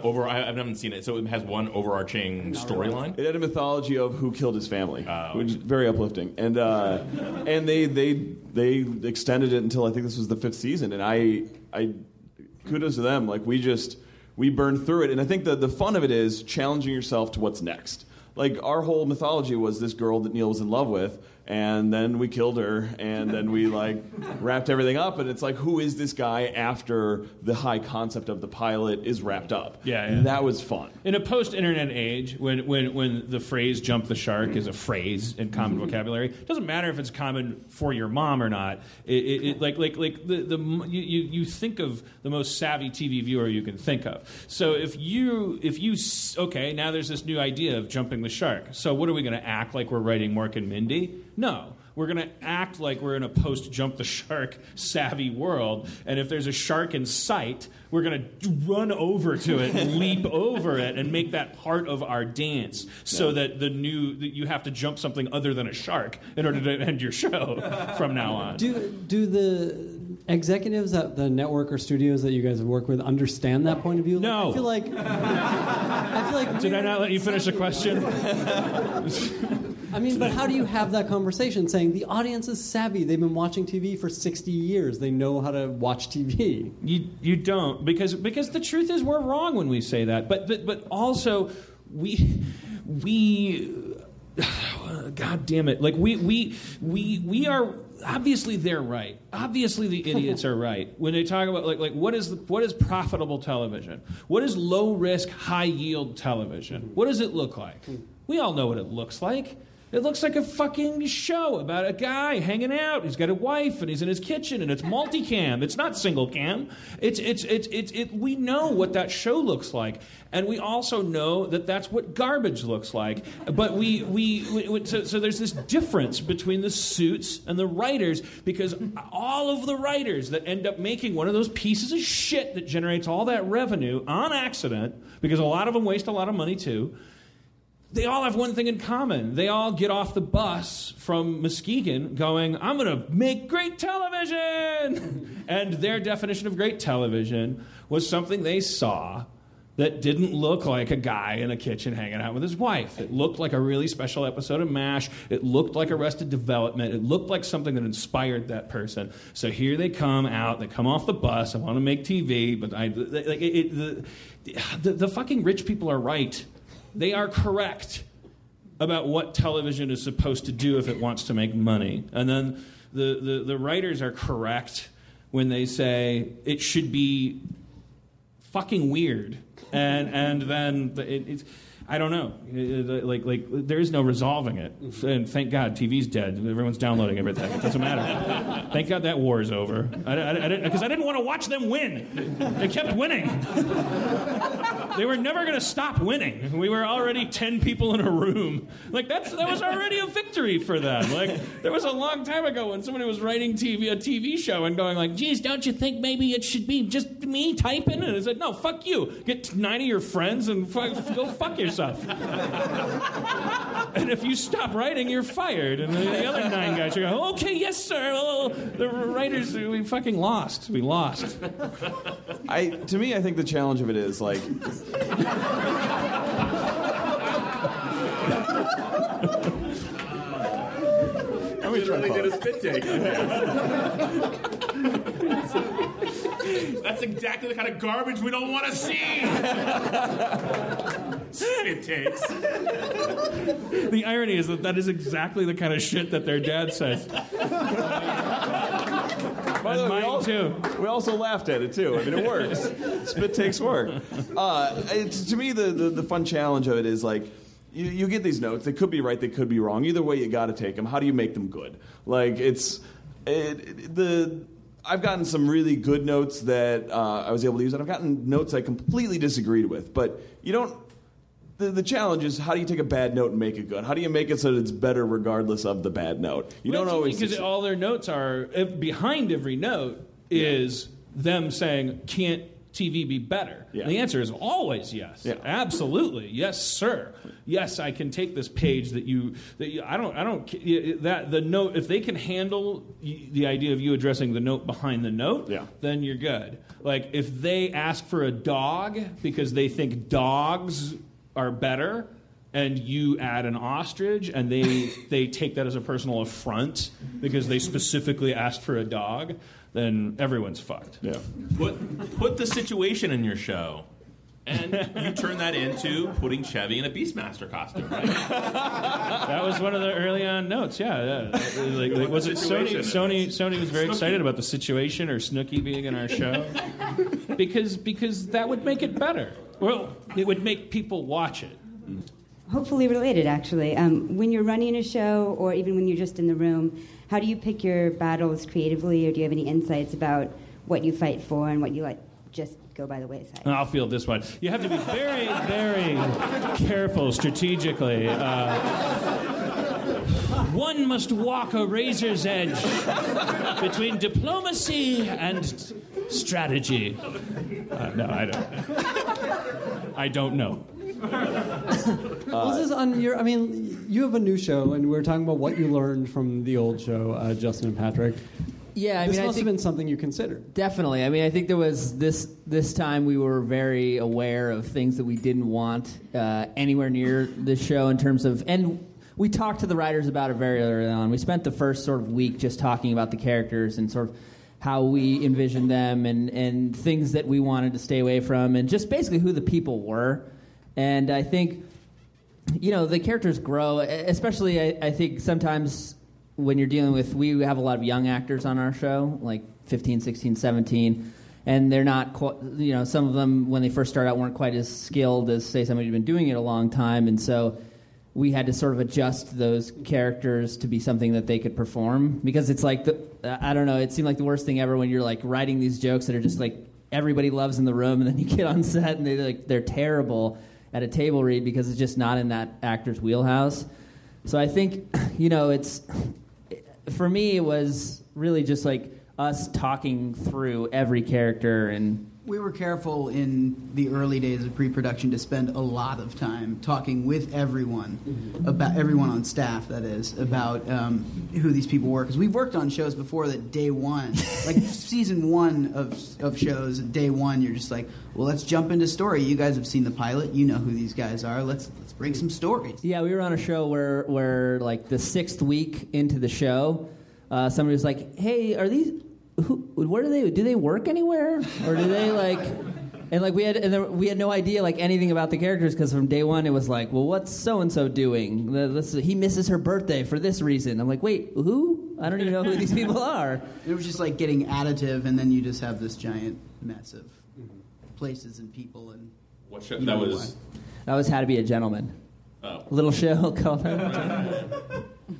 haven't seen it, so it has one overarching storyline. It had a mythology of who killed his family, which is very uplifting. And they extended it until I think this was the 5th season, and I kudos to them. Like, we burned through it, and I think the fun of it is challenging yourself to what's next. Like, our whole mythology was this girl that Neil was in love with, And then we killed her, and then we like wrapped everything up, and it's like, who is this guy after the high concept of the pilot is wrapped up? Yeah. That was fun. In a post-internet age, when the phrase "jump the shark" is a phrase in common vocabulary, it doesn't matter if it's common for your mom or not. It like you think of the most savvy TV viewer you can think of. So if you okay, now there's this new idea of jumping the shark. So what are we going to act like we're writing Mork and Mindy? No, we're going to act like we're in a post-jump-the-shark savvy world, and if there's a shark in sight, we're going to run over to it and leap over it and make that part of our dance so that you have to jump something other than a shark in order to end your show from now on. Do the executives at the network or studios that you guys have worked with understand that point of view? No. I feel like did I not let you finish the question? I mean, but how do you have that conversation saying the audience is savvy? They've been watching TV for 60 years. They know how to watch TV. You don't, because the truth is we're wrong when we say that. But also we God damn it. Like we are obviously they're right. Obviously the idiots are right. When they talk about like what is profitable television? What is low risk, high yield television? What does it look like? We all know what it looks like. It looks like a fucking show about a guy hanging out. He's got a wife, and he's in his kitchen, and it's multicam. It's not single cam. We know what that show looks like, and we also know that that's what garbage looks like. But so there's this difference between the suits and the writers, because all of the writers that end up making one of those pieces of shit that generates all that revenue on accident, because a lot of them waste a lot of money too, they all have one thing in common. They all get off the bus from Muskegon going, I'm going to make great television! And their definition of great television was something they saw that didn't look like a guy in a kitchen hanging out with his wife. It looked like a really special episode of MASH. It looked like Arrested Development. It looked like something that inspired that person. So here they come out. They come off the bus. I want to make TV. But the fucking rich people are right. They are correct about what television is supposed to do if it wants to make money. And then the writers are correct when they say it should be fucking weird. And then it's... I don't know. Like, there is no resolving it. And thank God TV's dead. Everyone's downloading everything. It doesn't matter. Thank God that war is over. Because I didn't want to watch them win. They kept winning. They were never going to stop winning. We were already 10 people in a room. Like, that was already a victory for them. Like, there was a long time ago when somebody was writing a TV show and going like, geez, don't you think maybe it should be just me typing? And I said, no, fuck you. Get 9 of your friends and go fuck yourself. And if you stop writing, you're fired. And the other 9 guys are going, okay, yes, sir. Oh, the writers, we fucking lost. We lost. To me, I think the challenge of it is, like... I literally did a spit take on that. That's exactly the kind of garbage we don't want to see. It takes. The irony is that is exactly the kind of shit that their dad says. By the way, we also laughed at it too. I mean, it works. Spit takes work. To me, the fun challenge of it is like, you get these notes. They could be right. They could be wrong. Either way, you got to take them. How do you make them good? Like I've gotten some really good notes that I was able to use, and I've gotten notes I completely disagreed with. But you don't. The challenge is, how do you take a bad note and make it good? How do you make it so that it's better regardless of the bad note? Because all their notes are, behind every note is them saying, can't TV be better? Yeah. And the answer is always yes. Yeah. Absolutely. Yes, sir. Yes, I can take this page the note, if they can handle the idea of you addressing the note behind the note, then you're good. Like, if they ask for a dog because they think dogs are better, and you add an ostrich, and they take that as a personal affront because they specifically asked for a dog, then everyone's fucked. Yeah. Put the situation in your show. And you turn that into putting Chevy in a Beastmaster costume, right? That was one of the early on notes, yeah. Like, was it Sony was very excited about the situation or Snooki being in our show? Because that would make it better. Well, it would make people watch it. Hopefully related, actually. When you're running a show or even when you're just in the room, how do you pick your battles creatively, or do you have any insights about what you fight for and what you like just go by the wayside? I'll field this one. You have to be very, very careful strategically. One must walk a razor's edge between diplomacy and strategy. No, I don't. I don't know. This is on your. I mean, you have a new show, and we're talking about what you learned from the old show, Justin and Patrick. Yeah, I mean, this must have been something you considered. Definitely. I mean, I think there was this time we were very aware of things that we didn't want anywhere near this show in terms of, and we talked to the writers about it very early on. We spent the first sort of week just talking about the characters and sort of how we envisioned them and things that we wanted to stay away from and just basically who the people were. And I think, you know, the characters grow, especially I think sometimes when you're dealing with, we have a lot of young actors on our show, like 15, 16, 17, and they're not, you know, some of them when they first start out weren't quite as skilled as, say, somebody who'd been doing it a long time, and so we had to sort of adjust those characters to be something that they could perform, because it's like, I don't know, it seemed like the worst thing ever when you're, like, writing these jokes that are just, like, everybody loves in the room, and then you get on set and they're terrible at a table read because it's just not in that actor's wheelhouse. So I think, you know, it's... For me, it was really just like us talking through every character. And we were careful in the early days of pre-production to spend a lot of time talking with everyone, mm-hmm. about everyone on staff, that is, about who these people were. Because we've worked on shows before that day one, like season one of shows, day one, you're just like, well, let's jump into story. You guys have seen the pilot. You know who these guys are. Let's bring some stories. Yeah, we were on a show where like the sixth week into the show, somebody was like, hey, are these... Where do they work anywhere, or do they like? And like we had no idea like anything about the characters, because from day one it was like, well, what's so and so doing? He misses her birthday for this reason. I'm like, wait, who? I don't even know who these people are. It was just like getting additive, and then you just have this giant mess of places and people and. What show? That was How to Be a Gentleman. Oh. Little show called.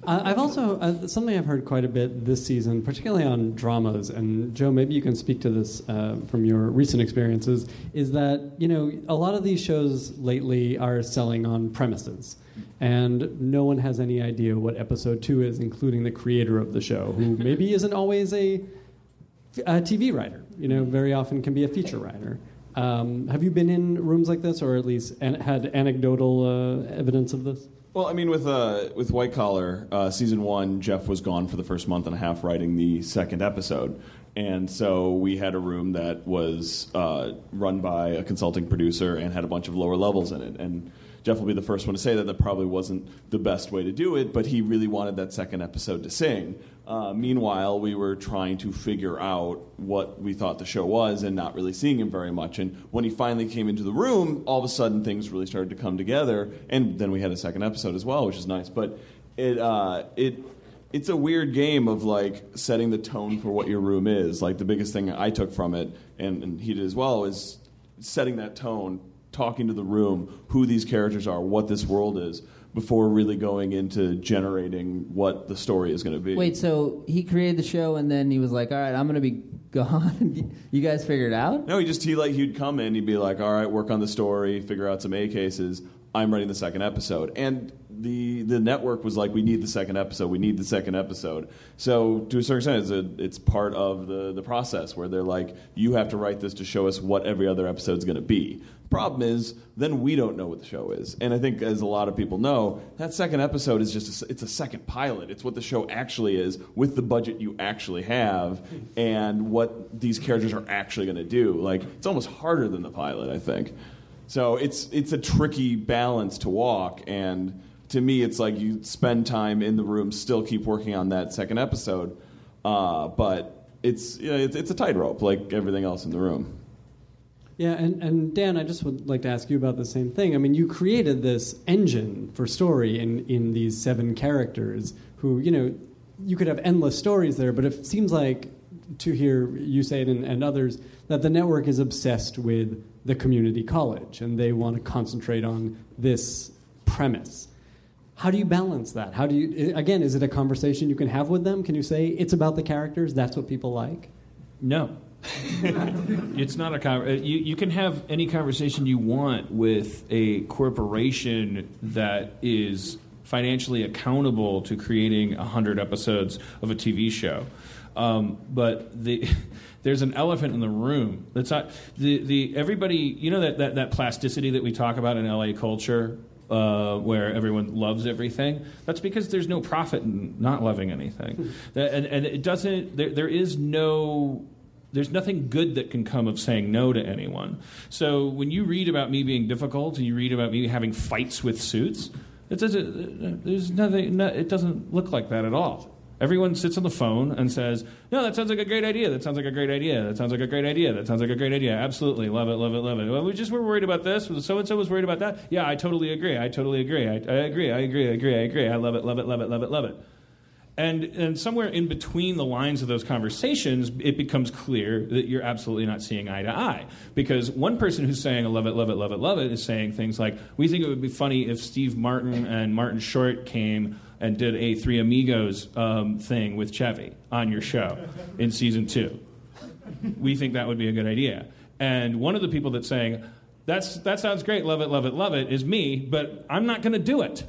I've also, something I've heard quite a bit this season, particularly on dramas, and Joe, maybe you can speak to this from your recent experiences, is that, you know, a lot of these shows lately are selling on premises, and no one has any idea what episode 2 is, including the creator of the show, who maybe isn't always a TV writer, you know, very often can be a feature writer. Have you been in rooms like this, or at least had anecdotal evidence of this? Well, I mean, with White Collar, season 1, Jeff was gone for the first month and a half writing the second episode. And so we had a room that was run by a consulting producer and had a bunch of lower levels in it. And Jeff will be the first one to say that probably wasn't the best way to do it, but he really wanted that second episode to sing. Meanwhile, we were trying to figure out what we thought the show was and not really seeing him very much. And when he finally came into the room, all of a sudden things really started to come together. And then we had a second episode as well, which is nice. But it's a weird game of, like, setting the tone for what your room is. Like, the biggest thing I took from it, and he did as well, is setting that tone, talking to the room, who these characters are, what this world is, before really going into generating what the story is going to be. Wait, so he created the show, and then he was like, all right, I'm going to be gone. You guys figure it out? No, he'd come in, he'd be like, all right, work on the story, figure out some A cases. I'm writing the second episode. And the network was like, we need the second episode, we need the second episode. So to a certain extent, it's part of the process where they're like, you have to write this to show us what every other episode's going to be. Problem is, then we don't know what the show is. And I think, as a lot of people know, that second episode is just it's a second pilot. It's what the show actually is with the budget you actually have and what these characters are actually going to do. Like, it's almost harder than the pilot, I think. So it's a tricky balance to walk, and to me it's like you spend time in the room, still keep working on that second episode, but it's a tightrope, like everything else in the room. Yeah, and Dan, I just would like to ask you about the same thing. I mean, you created this engine for story in these seven characters who, you know, you could have endless stories there, but it seems like, to hear you say it and others, that the network is obsessed with the community college, and they want to concentrate on this premise. How do you balance that? How do you, again, is it a conversation you can have with them? Can you say, it's about the characters, that's what people like? No. It's not a conversation. You can have any conversation you want with a corporation that is financially accountable to creating 100 episodes of a TV show. But there's an elephant in the room. That's not the everybody. You know that plasticity that we talk about in LA culture, where everyone loves everything. That's because there's no profit in not loving anything, and it doesn't. There is no. There's nothing good that can come of saying no to anyone. So when you read about me being difficult and you read about me having fights with suits, it doesn't. There's nothing. No, it doesn't look like that at all. Everyone sits on the phone and says, no, that sounds like a great idea. That sounds like a great idea. That sounds like a great idea. That sounds like a great idea. Absolutely. Love it, love it, love it. Well, we just were worried about this. So-and-so was worried about that. Yeah, I totally agree. I totally agree. I agree. I love it, love it, love it, love it, love it. And somewhere in between the lines of those conversations, it becomes clear that you're absolutely not seeing eye to eye. Because one person who's saying, I love it, love it, love it, love it, is saying things like, we think it would be funny if Steve Martin and Martin Short came and did a Three Amigos thing with Chevy on your show in season 2. We think that would be a good idea. And one of the people that's saying, that sounds great, love it, love it, love it, is me, but I'm not going to do it.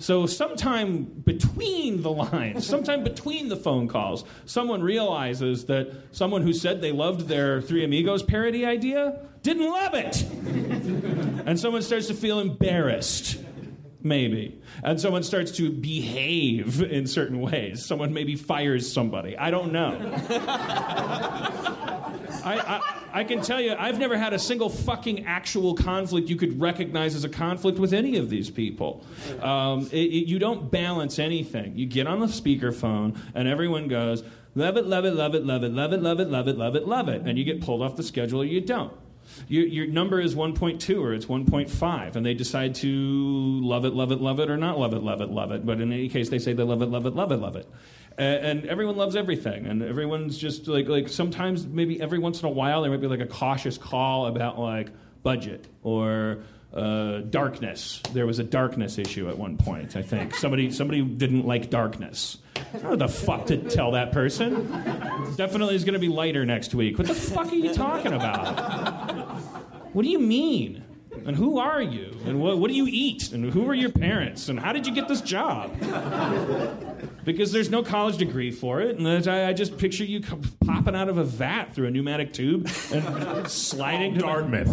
So sometime between the lines, sometime between the phone calls, someone realizes that someone who said they loved their Three Amigos parody idea didn't love it. And someone starts to feel embarrassed, maybe. And someone starts to behave in certain ways. Someone maybe fires somebody. I don't know. I can tell you, I've never had a single fucking actual conflict you could recognize as a conflict with any of these people. You don't balance anything. You get on the speakerphone, and everyone goes, love it, love it, love it, love it, love it, love it, love it, love it, love it. And you get pulled off the schedule or you don't. Your number is 1.2 or it's 1.5, and they decide to love it, love it, love it, or not love it, love it, love it. But in any case, they say they love it, love it, love it, love it. And everyone loves everything, and everyone's just like sometimes maybe every once in a while there might be like a cautious call about like budget or darkness. There was a darkness issue at one point, I think. Somebody didn't like darkness. I don't know the fuck to tell that person. Definitely is going to be lighter next week. What the fuck are you talking about? What do you mean? And who are you? And what do you eat? And who are your parents? And how did you get this job? Because there's no college degree for it, and I just picture you popping out of a vat through a pneumatic tube and sliding to Dartmouth.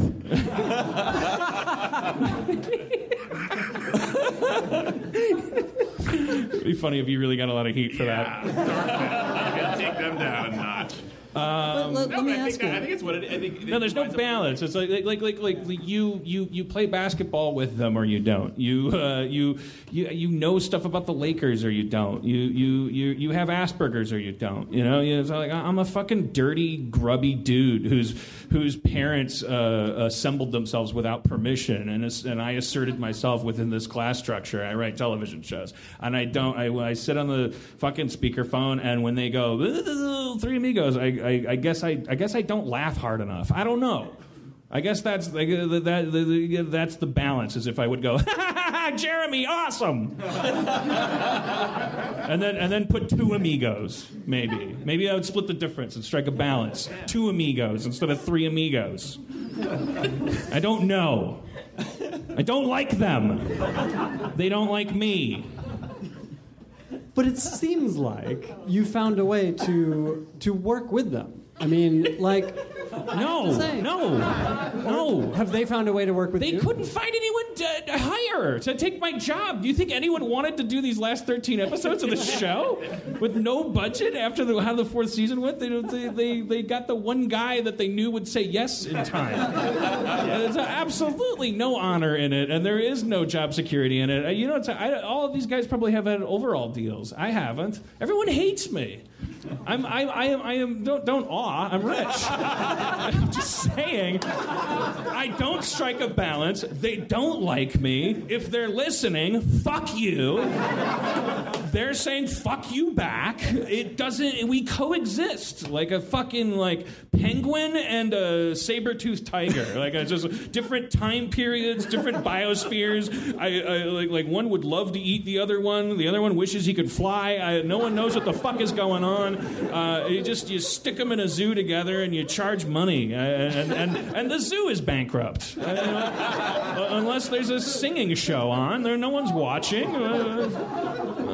It'd be funny if you really got a lot of heat for that. Dartmouth. Take them down a notch. I think there's no balance. It's like you play basketball with them or you don't. You know stuff about the Lakers or you don't. You have Asperger's or you don't. You know, it's like I'm a fucking dirty, grubby dude whose parents assembled themselves without permission, and I asserted myself within this class structure. I write television shows, and I don't. I sit on the fucking speakerphone, and when they go Three Amigos, I guess I don't laugh hard enough. I don't know. I guess that's that's the balance. As if I would go, Jeremy, awesome, and then put two amigos. Maybe I would split the difference and strike a balance. Two amigos instead of three amigos. I don't know. I don't like them. They don't like me. But it seems like you found a way to work with them. I mean, like... No. Have they found a way to work with you? They couldn't find anyone to hire to take my job. Do you think anyone wanted to do these last 13 episodes of the show with no budget after how the fourth season went? They got the one guy that they knew would say yes in time. There's absolutely no honor in it, and there is no job security in it. You know, all of these guys probably have had overall deals. I haven't. Everyone hates me. I am. Don't awe. I'm rich. I'm just saying. I don't strike a balance. They don't like me. If they're listening, fuck you. They're saying fuck you back. It doesn't. We coexist like a fucking penguin and a saber-toothed tiger. Like it's just different time periods, different biospheres. I one would love to eat the other one. The other one wishes he could fly. No one knows what the fuck is going on. You stick them in a zoo together and you charge money, and the zoo is bankrupt unless there's a singing show on. There, no one's watching.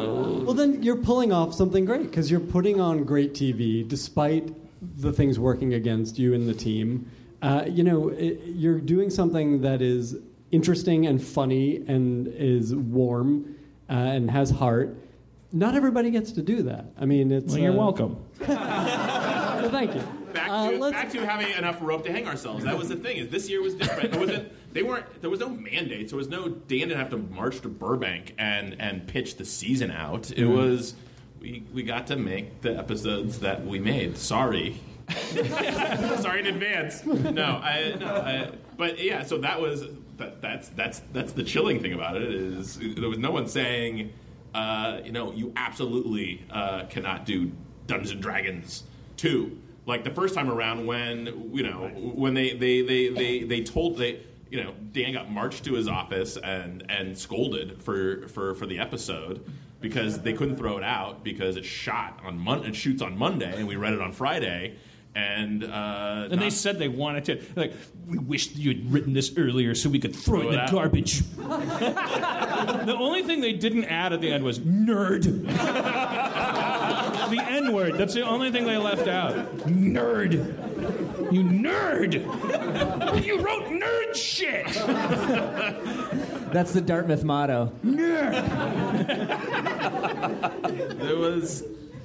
Well, then you're pulling off something great because you're putting on great TV despite the things working against you and the team. You're doing something that is interesting and funny and is warm and has heart. Not everybody gets to do that. I mean, it's... Well, you're welcome. Well, thank you. Back to having enough rope to hang ourselves. That was the thing. This year was different. There was no mandate. There was no... Dan didn't have to march to Burbank and pitch the season out. It was... We got to make the episodes that we made. Sorry. Sorry in advance. So that was... That's the chilling thing about it is there was no one saying... you absolutely cannot do Dungeons and Dragons 2. Like the first time around, when they told Dan got marched to his office and scolded for the episode because they couldn't throw it out because it shoots on Monday and we read it on Friday. And they said they wanted to. Like, we wished you'd written this earlier so we could throw it in the garbage. The only thing they didn't add at the end was nerd. The N word. That's the only thing they left out. Nerd. You nerd. You wrote nerd shit. That's the Dartmouth motto. Nerd.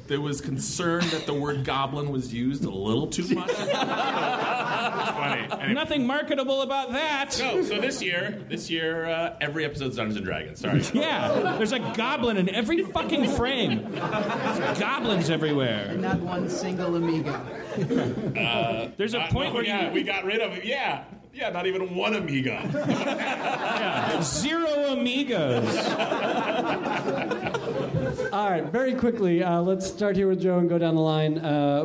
There was concern that the word goblin was used a little too much. Funny. Anyway. Nothing marketable about that. No, so this year, every episode's Dungeons & Dragons. Sorry. Yeah, there's a goblin in every fucking frame. There's goblins everywhere. And not one single amigo. There's a point where we got rid of it. Yeah. Yeah, not even one amigo. Yeah, 0 amigos. All right, very quickly, let's start here with Joe and go down the line.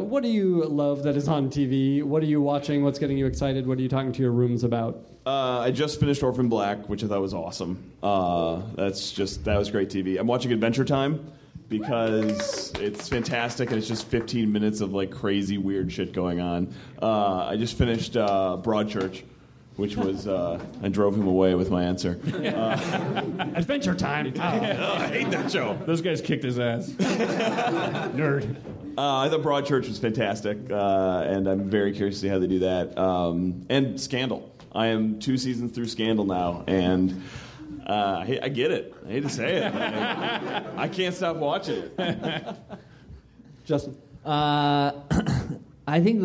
What do you love that is on TV? What are you watching? What's getting you excited? What are you talking to your rooms about? I just finished Orphan Black, which I thought was awesome. That was great TV. I'm watching Adventure Time because it's fantastic and it's just 15 minutes of crazy weird shit going on. I just finished Broadchurch. Which was, I drove him away with my answer. Adventure Time. Oh, I hate that show. Those guys kicked his ass. Nerd. I thought Broadchurch was fantastic, and I'm very curious to see how they do that. And Scandal. I am 2 seasons through Scandal now, and I get it. I hate to say it. I can't stop watching it. Justin. I think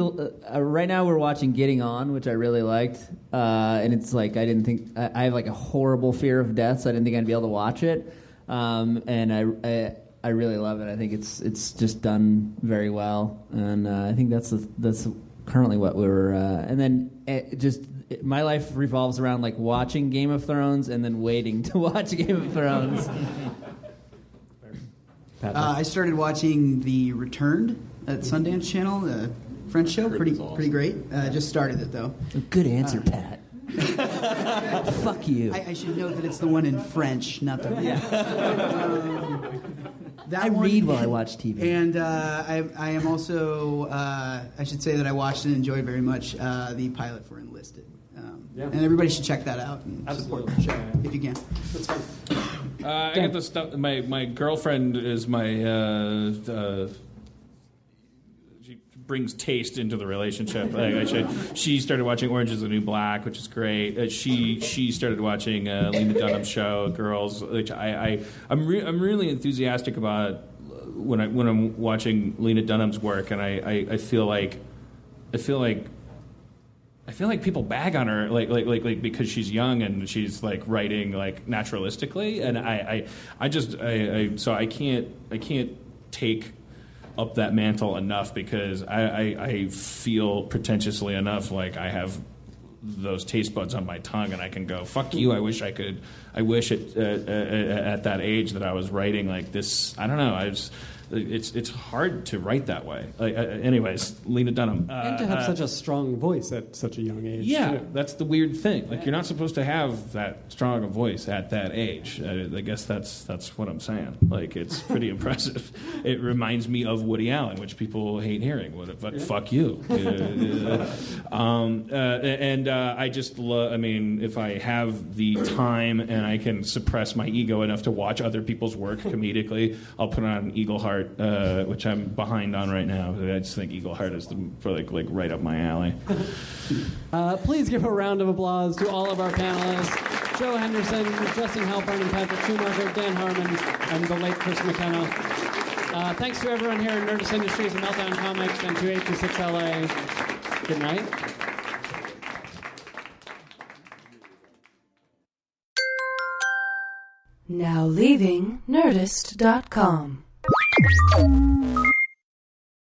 right now we're watching Getting On, which I really liked, and it's I didn't think I have a horrible fear of death, so I didn't think I'd be able to watch it, and I really love it. I think it's just done very well, and I think that's currently what we're and then my life revolves around watching Game of Thrones and then waiting to watch Game of Thrones. I started watching The Returned at Sundance Channel, the French show. Pretty great. Just started it, though. Good answer, Pat. Fuck you. I should note that it's the one in French, not the... Yeah. Read while I watch TV. And I am also... I should say that I watched and enjoyed very much the pilot for Enlisted. And everybody should check that out and support the show if you can. That's fun. I get this stuff... My girlfriend is my... brings taste into the relationship. She started watching Orange is the New Black, which is great. She started watching Lena Dunham's show, Girls, which I'm really enthusiastic about when I'm watching Lena Dunham's work, and I feel like people bag on her because she's young and she's writing naturalistically, and I just so I can't take up that mantle enough, because I feel pretentiously enough like I have those taste buds on my tongue, and I can go, fuck you, I wish I could, I wish at that age that I was writing like this. I don't know, I just... It's hard to write that way. Anyways, Lena Dunham. And to have such a strong voice at such a young age. Yeah, too. That's the weird thing. Like, you're not supposed to have that strong a voice at that age. I guess that's what I'm saying. Like, it's pretty impressive. It reminds me of Woody Allen, which people hate hearing. But yeah. Fuck you. I just love, I mean, if I have the time and I can suppress my ego enough to watch other people's work comedically, I'll put on Eagle Heart. Which I'm behind on right now. I just think Eagle Heart is like right up my alley. Please give a round of applause to all of our panelists: Joe Henderson, Justin Halpern, and Patrick Schumacker, Dan Harmon, and the late Chris McKenna. Thanks to everyone here at Nerdist Industries and Meltdown Comics and 2826 LA. Good night. Now leaving Nerdist.com.